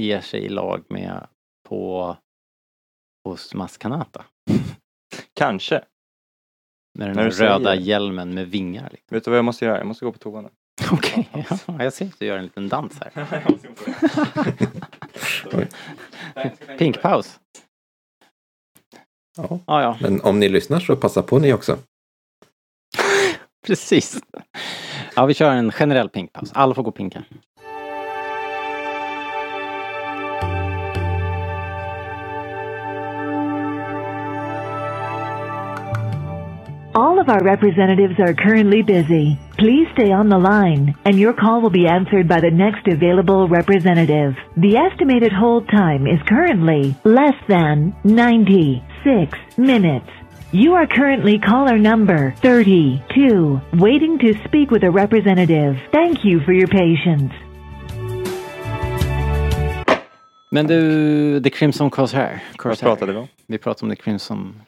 ger sig i lag med hos Maz Kanata? Kanske. Med den röda hjälmen med vingar. Liksom. Vet du vad jag måste göra? Jag måste gå på toan. Okej, ja, jag ser att du gör en liten dans här. Pinkpaus. Ja. Ah, ja. Men om ni lyssnar så passa på ni också. Precis. Ja, vi kör en generell pinkpaus. Alla får gå pinka. All of our representatives are currently busy. Please stay on the line, and your call will be answered by the next available representative. The estimated hold time is currently less than 96 minutes. You are currently caller number 32, waiting to speak with a representative. Thank you for your patience. Men du, The Crimson Corsair. Vad pratade vi om? Vi pratade om The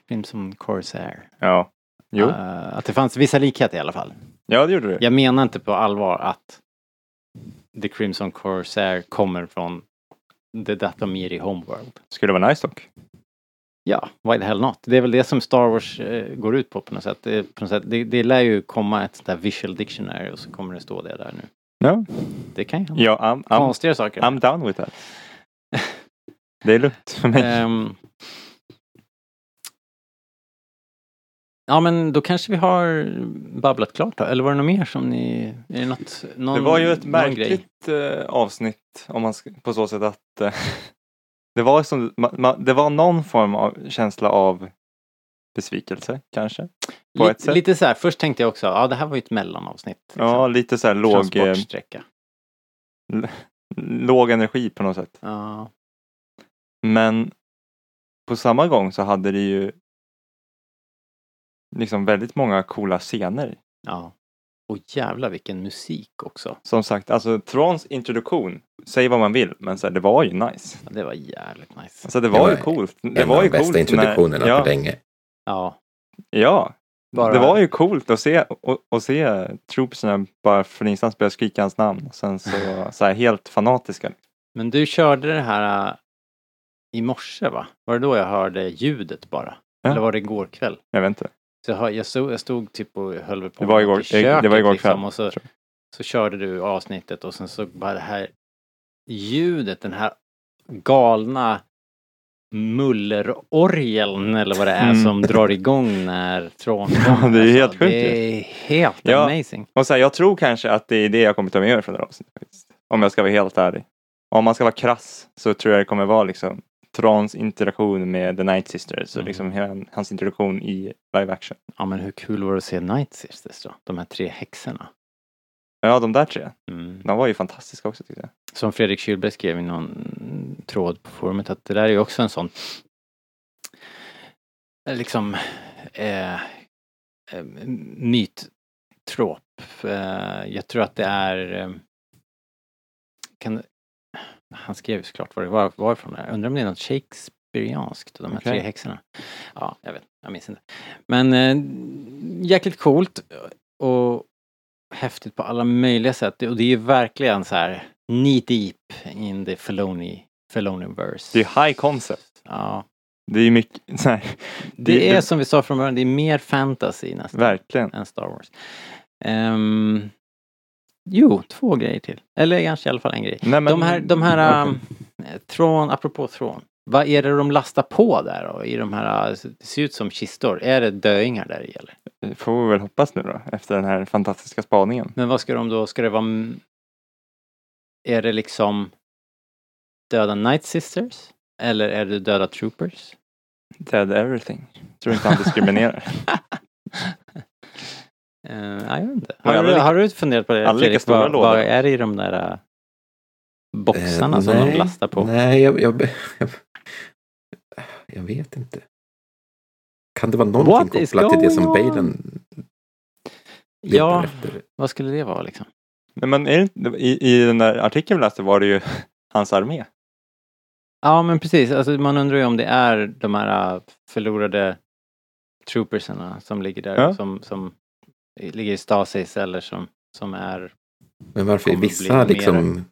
Crimson Corsair. Ja. Jo. Att det fanns vissa likheter i alla fall. Ja, det gjorde det. Jag menar inte på allvar att The Crimson Corsair kommer från The Datamiri Homeworld. Skulle det vara nice dock? Ja, why the hell not? Det är väl det som Star Wars går ut på något sätt. Det lär ju komma ett sånt där visual dictionary och så kommer det stå det där nu. Ja. Det kan ju. Ja, konstiga saker. I'm down with that. Det är lugnt för mig. Ja, men då kanske vi har babblat klart då. Eller var det något mer som ni... Är det något, någon, det var ju ett märkligt avsnitt om man på så sätt att... det var någon form av känsla av besvikelse, kanske. På ett sätt. Lite så här, först tänkte jag också, det här var ju ett mellanavsnitt. Liksom. Ja, lite så här låg energi på något sätt. Ja. Men på samma gång så hade det ju liksom väldigt många coola scener. Ja. Och jävla vilken musik också. Som sagt, alltså Thrawns introduktion, säg vad man vill, men så här, det var ju nice. Ja, det var jävligt nice. Alltså det var ju coolt. Det var ju bästa introduktionerna på länge. Ja. Ja. Bara... Det var ju coolt att se och se trooperna bara från ingenstans börja skrika hans namn och sen så här helt fanatiska. Men du körde det här i morse, va? Var det då jag hörde ljudet bara? Ja. Eller var det igår kväll? Jag vet inte. Jag stod typ och höll på i köket. Det var igår kväll. Liksom, och så körde du avsnittet och sen så bara det här ljudet, den här galna mullerorgeln eller vad det är som drar igång när Thrawn kommer. Ja, det är ju helt sjukt. Det är helt amazing. Och så här, jag tror kanske att det är det jag kommer ta med mig från det här avsnittet. Om jag ska vara helt ärlig. Om man ska vara krass så tror jag det kommer vara liksom Thrawns interaktion med The Night Sisters och liksom hans interaktion i live action. Ja, men hur kul var det att se Night Sisters då? De här 3 häxorna. Ja, de där 3. De var ju fantastiska också, tycker jag. Som Fredrik Kylberg skrev i någon tråd på forumet att det där är ju också en sån liksom myt trop. Jag tror att det är... Han skrev såklart vad det var varifrån det här. Undrar om det är något shakespearianskt, de här tre häxorna. Ja, jag vet. Jag minns inte. Men jäkligt coolt och häftigt på alla möjliga sätt. Och det är ju verkligen så här knee deep in the Filoniverse. Det är high concept. Ja. Det är mycket... Nej. Det är som vi sa från början, det är mer fantasy nästan. Verkligen. Än Star Wars. Jo, 2 grejer till. Eller kanske i alla fall en grej. Nej, men, de här Thrawn, apropå Thrawn. Vad är det de lastar på där då? I de här, det ser ut som kistor. Är det döingar där i eller? Det får vi väl hoppas nu då, efter den här fantastiska spaningen. Men vad ska de då, ska det vara... Är det liksom döda Night Sisters? Eller är det döda Troopers? Dead everything. Tror inte han diskriminerar. Jag vet inte. Har du funderat på det, Fredrik? Vad är det i de där boxarna som de lastar på? Nej, jag vet inte. Kan det vara någonting kopplat till det som Baylan letar efter? Vad skulle det vara liksom? Nej, men i den där artikeln vi läste var det ju hans armé. Ja, men precis. Alltså, man undrar ju om det är de här förlorade trooperserna som ligger där. Ja. Som ligger i stasis eller som är... Men varför är vissa liksom...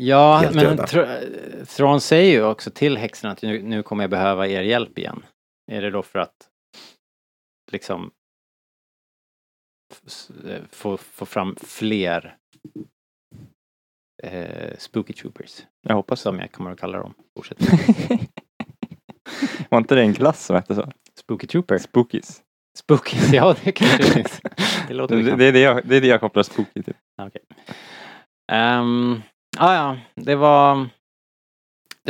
Ja, men Thrawn säger ju också till häxorna att nu kommer jag behöva er hjälp igen. Är det då för att liksom få fram fler... Spooky Troopers. Jag hoppas som jag kommer att kalla dem. Var inte det en klass som hette så? Spooky Trooper? Spookies, ja det kanske finns. Det är det jag kopplar spooky till. Okay. Det var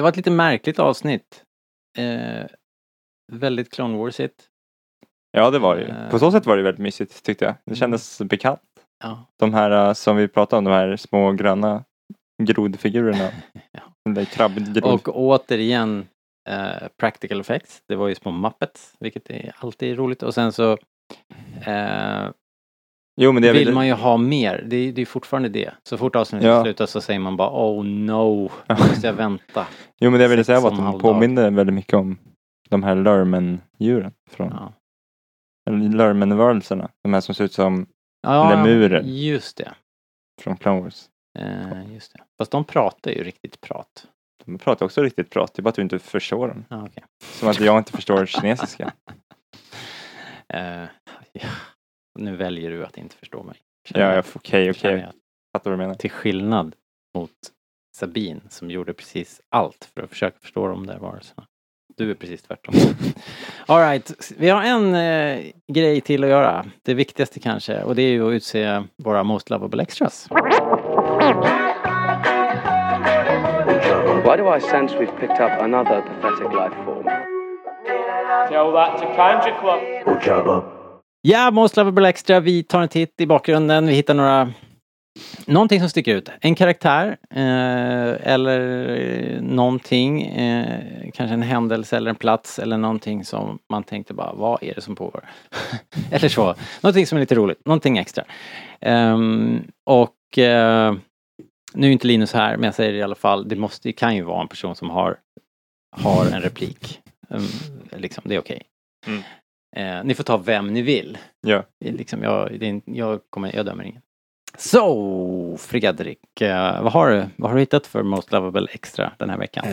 ett lite märkligt avsnitt. Väldigt Clone Wars-igt. Ja, det var ju. På så sätt var det väldigt mysigt, tyckte jag. Det kändes bekant. Ja. De här som vi pratade om, de här små gröna grodfigurerna. Och återigen practical effects. Det var ju små Muppets, vilket är alltid roligt. Och sen så men det vill man ju ha mer. Det är fortfarande det. Så fort avsnittet slutar så säger man bara oh no, måste jag vänta. Jo, men det jag ville säga var att de påminner väldigt mycket om de här Lurmen-djuren från Lurmen-varelserna. De här som ser ut som lemurer. Just det. Från Clone Wars. Just det. Fast de pratar ju riktigt prat. De pratar också riktigt prat. Det är bara att du inte förstår dem. Okay. Som att jag inte förstår kinesiska. Nu väljer du att inte förstå mig. Okej. Jag fattar vad du menar. Till skillnad mot Sabine som gjorde precis allt för att försöka förstå de där varelserna. Du är precis tvärtom. All right. Vi har en grej till att göra. Det viktigaste kanske. Och det är ju att utse våra most lovable extras. Why do I sense we've picked up another pathetic life form? Tell that to Kanji Club. Ja, most lovable extra. Vi tar en titt i bakgrunden. Vi hittar någonting som sticker ut. En karaktär eller någonting, kanske en händelse eller en plats eller någonting som man tänkte bara, vad är det som pågår? Eller så. Någonting som är lite roligt. Någonting extra. Nu är inte Linus här, men jag säger det i alla fall. Det kan ju vara en person som har en replik. Det är okej. Okay. Ni får ta vem ni vill. Yeah. Jag dömer ingen. Så, Fredrik, vad har du hittat för most lovable extra den här veckan?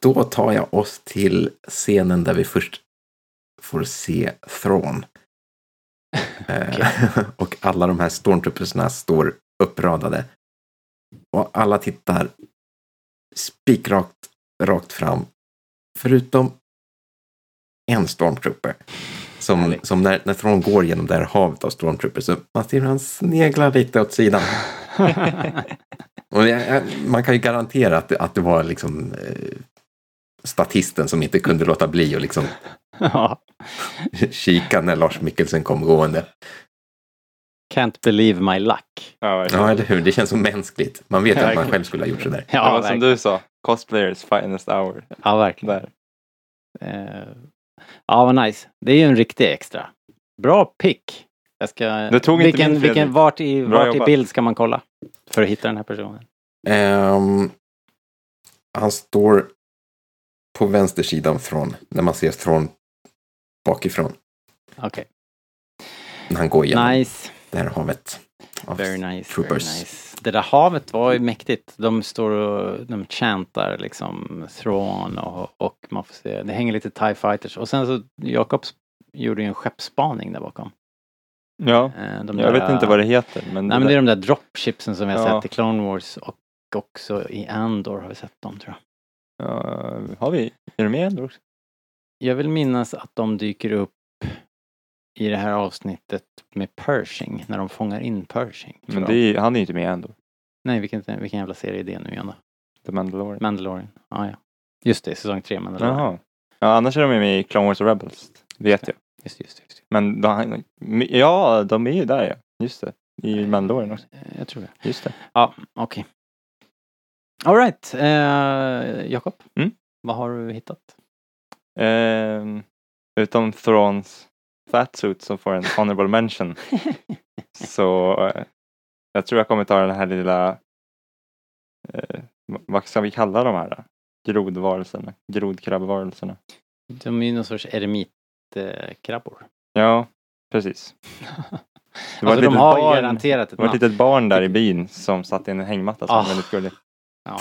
Då tar jag oss till scenen där vi först får se Thrawn. Och alla de här stormtrooperserna står uppradade. Och alla tittar spikrakt rakt fram. Förutom en stormtrooper. Som när Thrawn går genom det här havet av stormtrooper så man ser hur han sneglar lite åt sidan. Och man kan ju garantera att det var liksom statisten som inte kunde låta bli och liksom kika när Lars Mikkelsen kom gående. Can't believe my luck. Ja, eller hur? Det känns så mänskligt. Man vet att man själv skulle ha gjort sådär. Ja, det var som du sa. Cosplayers finest hour. Ja, verkligen. Där. Vad nice. Det är ju en riktig extra. Bra pick. Jag ska... Vart i bild ska man kolla för att hitta den här personen? Han står på vänstersidan från, när man ser från bakifrån. Okej. Okay. När han går igenom det här havet. Very nice. Det där havet var ju mäktigt. De står och de chantar liksom Thrawn och man får se. Det hänger lite TIE Fighters. Och sen så Jakobs gjorde ju en skeppsspaning där bakom. Ja, jag vet inte vad det heter. Men nej, men det är de där dropshipsen som vi har sett i Clone Wars och också i Andor har vi sett dem, tror jag. Ja, har vi? Är de med i Andor också? Jag vill minnas att de dyker upp i det här avsnittet med Pershing, när de fångar in Pershing. Men han är ju inte med ändå. Nej, vilken jävla serie är det nu igen då? The Mandalorian. Mandalorian, ja. Just det, säsong 3 Mandalorian. Jaha. Ja, annars är de med i Clone Wars och Rebels, vet jag. Just det. Men de är ju där, ja. Just det, i Mandalorian också. Jag tror det. Just det. Ja, okej. Okay. All right, Jakob. Mm? Vad har du hittat? Utom Thrawns fatsuit som får en honorable mention. Så jag tror jag kommer ta den här lilla vad ska vi kalla de här då? Grodkrabbvarelserna. De är ju någon sorts eremitkrabbor. Ja, precis. Det var alltså de har barn, garanterat ett namn. Det var ett litet barn där i bin som satt i en hängmatta som var väldigt gullig. Ja.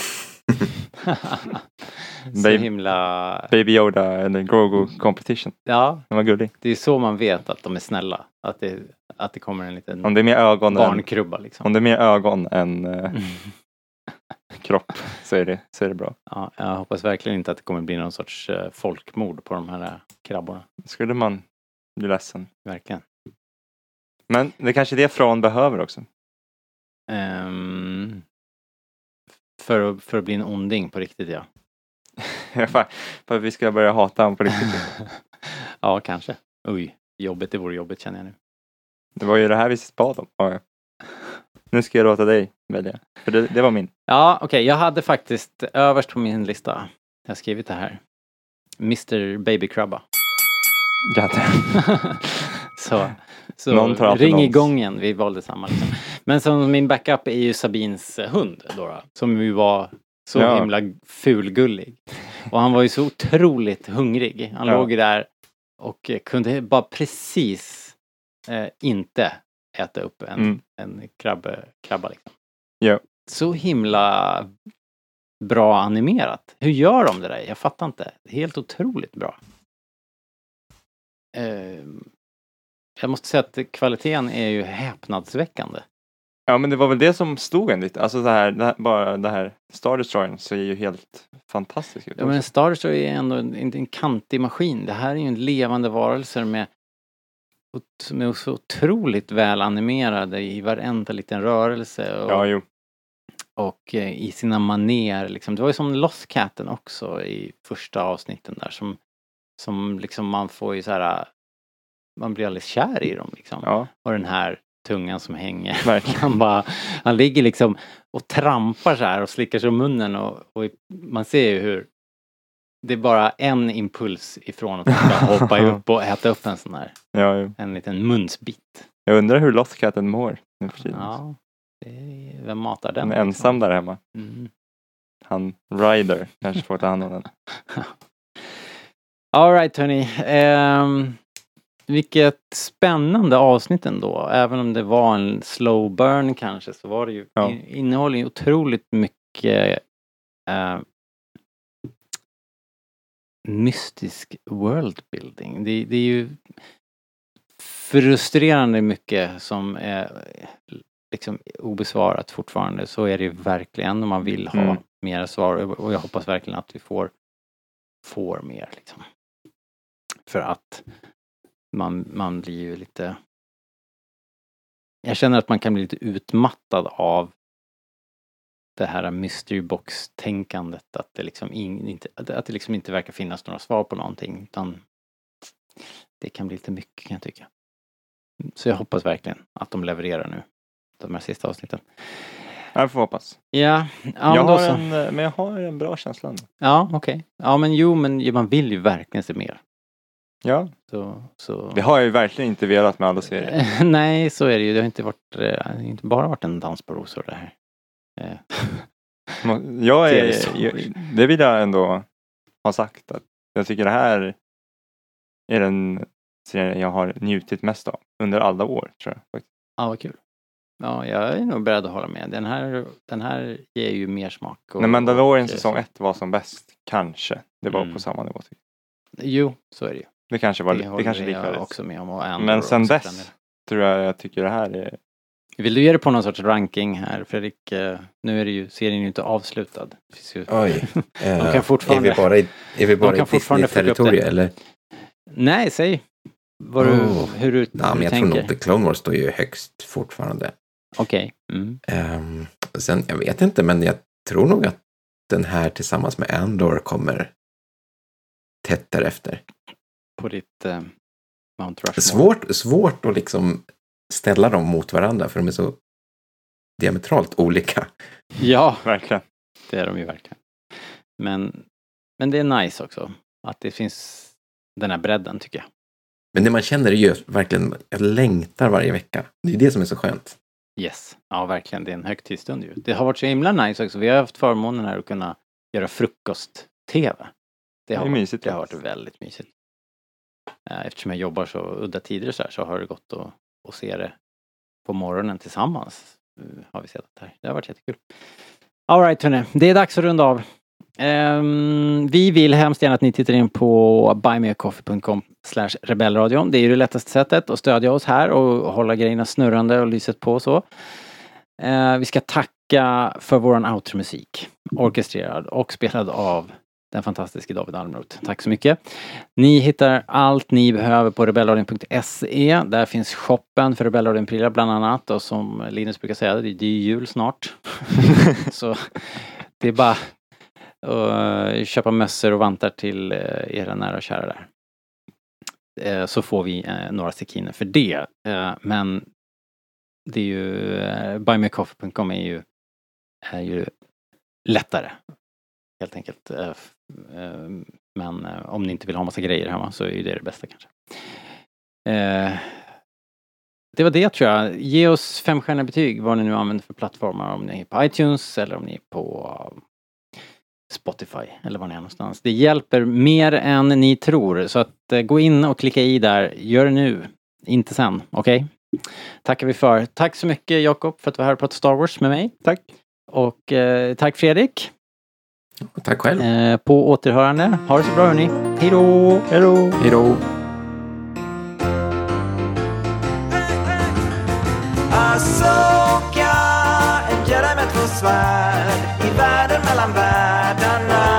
Så himla... Baby Yoda eller Grogu competition. Ja. Den var gullig. Det är så man vet att de är snälla. Att det kommer en liten barnkrubba. Liksom. Om det är mer ögon än kropp så är det bra. Ja, jag hoppas verkligen inte att det kommer bli någon sorts folkmord på de här krabborna. Skulle man bli ledsen. Verkligen. Men det kanske är det Thrawn behöver också. För att bli en onding på riktigt, ja. För att vi ska börja hata honom på riktigt. Ja, kanske. Oj, jobbet är vår jobbet, känner jag nu. Det var ju det här vi spad om. Ja. Nu ska jag låta dig välja. För det var min. Ja, okej. Jag hade faktiskt överst på min lista. Jag har skrivit det här. Mr. Baby Crabba. Så ring i gången. Vi valde samma. Liksom. Men som min backup är ju Sabines hund, Dora. Som ju var... så himla fulgullig. Och han var ju så otroligt hungrig. Han låg där och kunde bara precis inte äta upp en krabba liksom. Ja. Så himla bra animerat. Hur gör de det där? Jag fattar inte. Helt otroligt bra. Jag måste säga att kvaliteten är ju häpnadsväckande. Ja, men det var väl det som stod en lite. Alltså det här Star Destroyern ser ju helt fantastiskt ut. Ja, men Star Destroyer är ändå inte en kantig maskin. Det här är ju en levande varelse med så otroligt väl animerade i varenda liten rörelse. Och i sina manér liksom. Det var ju som Lost Catten också i första avsnitten där. Som liksom man får ju så här... man blir alldeles kär i dem liksom. Ja. Och den här... tungan som hänger. Han ligger liksom och trampar så här och slickar sig om munnen och man ser ju hur det är bara en impuls ifrån att hoppa upp och äta upp en sån här. Ja. En liten munsbit. Jag undrar hur Lost Catten mår nu för tiden. Ja, vem matar den? Han är ensam där hemma. Mm. Han Ryder kanske får ta hand om den. All right, hörni. Vilket spännande avsnitt ändå. Även om det var en slow burn kanske, så var det ju innehåller ju otroligt mycket mystisk worldbuilding. Det är ju frustrerande mycket som är liksom obesvarat fortfarande. Så är det ju verkligen om man vill ha mer svar. Och jag hoppas verkligen att vi får mer liksom. För att man blir ju lite... jag känner att man kan bli lite utmattad av det här mystery box-tänkandet. Att det liksom inte verkar finnas några svar på någonting. Utan det kan bli lite mycket, kan jag tycka. Så jag hoppas verkligen att de levererar nu. De här sista avsnitten. Jag får hoppas. Ja, men jag har en bra känsla. Ja, okej. Okay. Ja, men man vill ju verkligen se mer. Ja. Så. Det har jag ju verkligen inte velat med alla serier. Nej, så är det ju. Det har inte bara varit en dans på rosor det här. Det vill jag ändå ha sagt. Att jag tycker det här är den serien jag har njutit mest av under alla år, tror jag. Ja, vad kul. Ja, jag är nog beredd att hålla med. Den här ger ju mer smak. När Mandalorian säsong 1 var som bäst, kanske. Det var på samma nivå. Jo, så är det ju. Det kanske var likvärdigt. Men sen dess tror jag tycker det här är... Vill du göra det på någon sorts ranking här, Fredrik? Nu är det ju serien är inte avslutad. Oj. De kan fortfarande... Är vi bara i Disney-territorie, eller? Nej, säg. Jag tror nog The Clone Wars står ju högst fortfarande. Okej. Okay. Sen, jag vet inte, men jag tror nog att den här tillsammans med Andor kommer tätt därefter. På ditt Mount Rushmore. Svårt att liksom ställa dem mot varandra, för de är så diametralt olika. Ja, verkligen. Det är de ju verkligen. Men det är nice också att det finns den här bredden, tycker jag. Men det man känner är ju verkligen, jag längtar varje vecka. Det är det som är så skönt. Yes, ja verkligen. Det är en högtidsstund ju. Det har varit så himla nice också. Vi har haft förmånen här att kunna göra frukost-tv. Det har varit väldigt mysigt. Eftersom jag jobbar så udda tider så här, så har det gått att se det på morgonen tillsammans. Har vi sett det här. Det har varit jättekul. All right, hörni. Det är dags att runda av. Vi vill hemskt gärna att ni tittar in på buymeacoffee.com/rebellradion. Det är ju det lättaste sättet att stödja oss här och hålla grejerna snurrande och lyset på och så. Vi ska tacka för våran outro-musik, orkestrerad och spelad av den fantastiska David Almroth. Tack så mycket. Ni hittar allt ni behöver på rebellradion.se. Där finns shoppen för Rebellradion-prylar bland annat, och som Linus brukar säga, det är ju jul snart. Så det är bara och köpa mössor och vantar till era nära och kära där. Så får vi några sekiner för det. Men det är ju buymeacoffee.com är ju lättare. Helt enkelt. Men om ni inte vill ha massa grejer hemma så är ju det bästa kanske. Det var det, tror jag. Ge oss 5-stjärniga betyg, vad ni nu använder för plattformar. Om ni är på iTunes eller om ni är på Spotify eller var ni är någonstans. Det hjälper mer än ni tror. Så att gå in och klicka i där. Gör det nu. Inte sen. Okej? Tackar vi för. Tack så mycket Jakob för att du var här och pratade Star Wars med mig. Tack. Och tack Fredrik. Och tack själv. På återhörande. Ha det så bra hörni. Hej då. Hej då. Hej då. Ahsoka, en Jedi med två svärd i världen mellan världarna.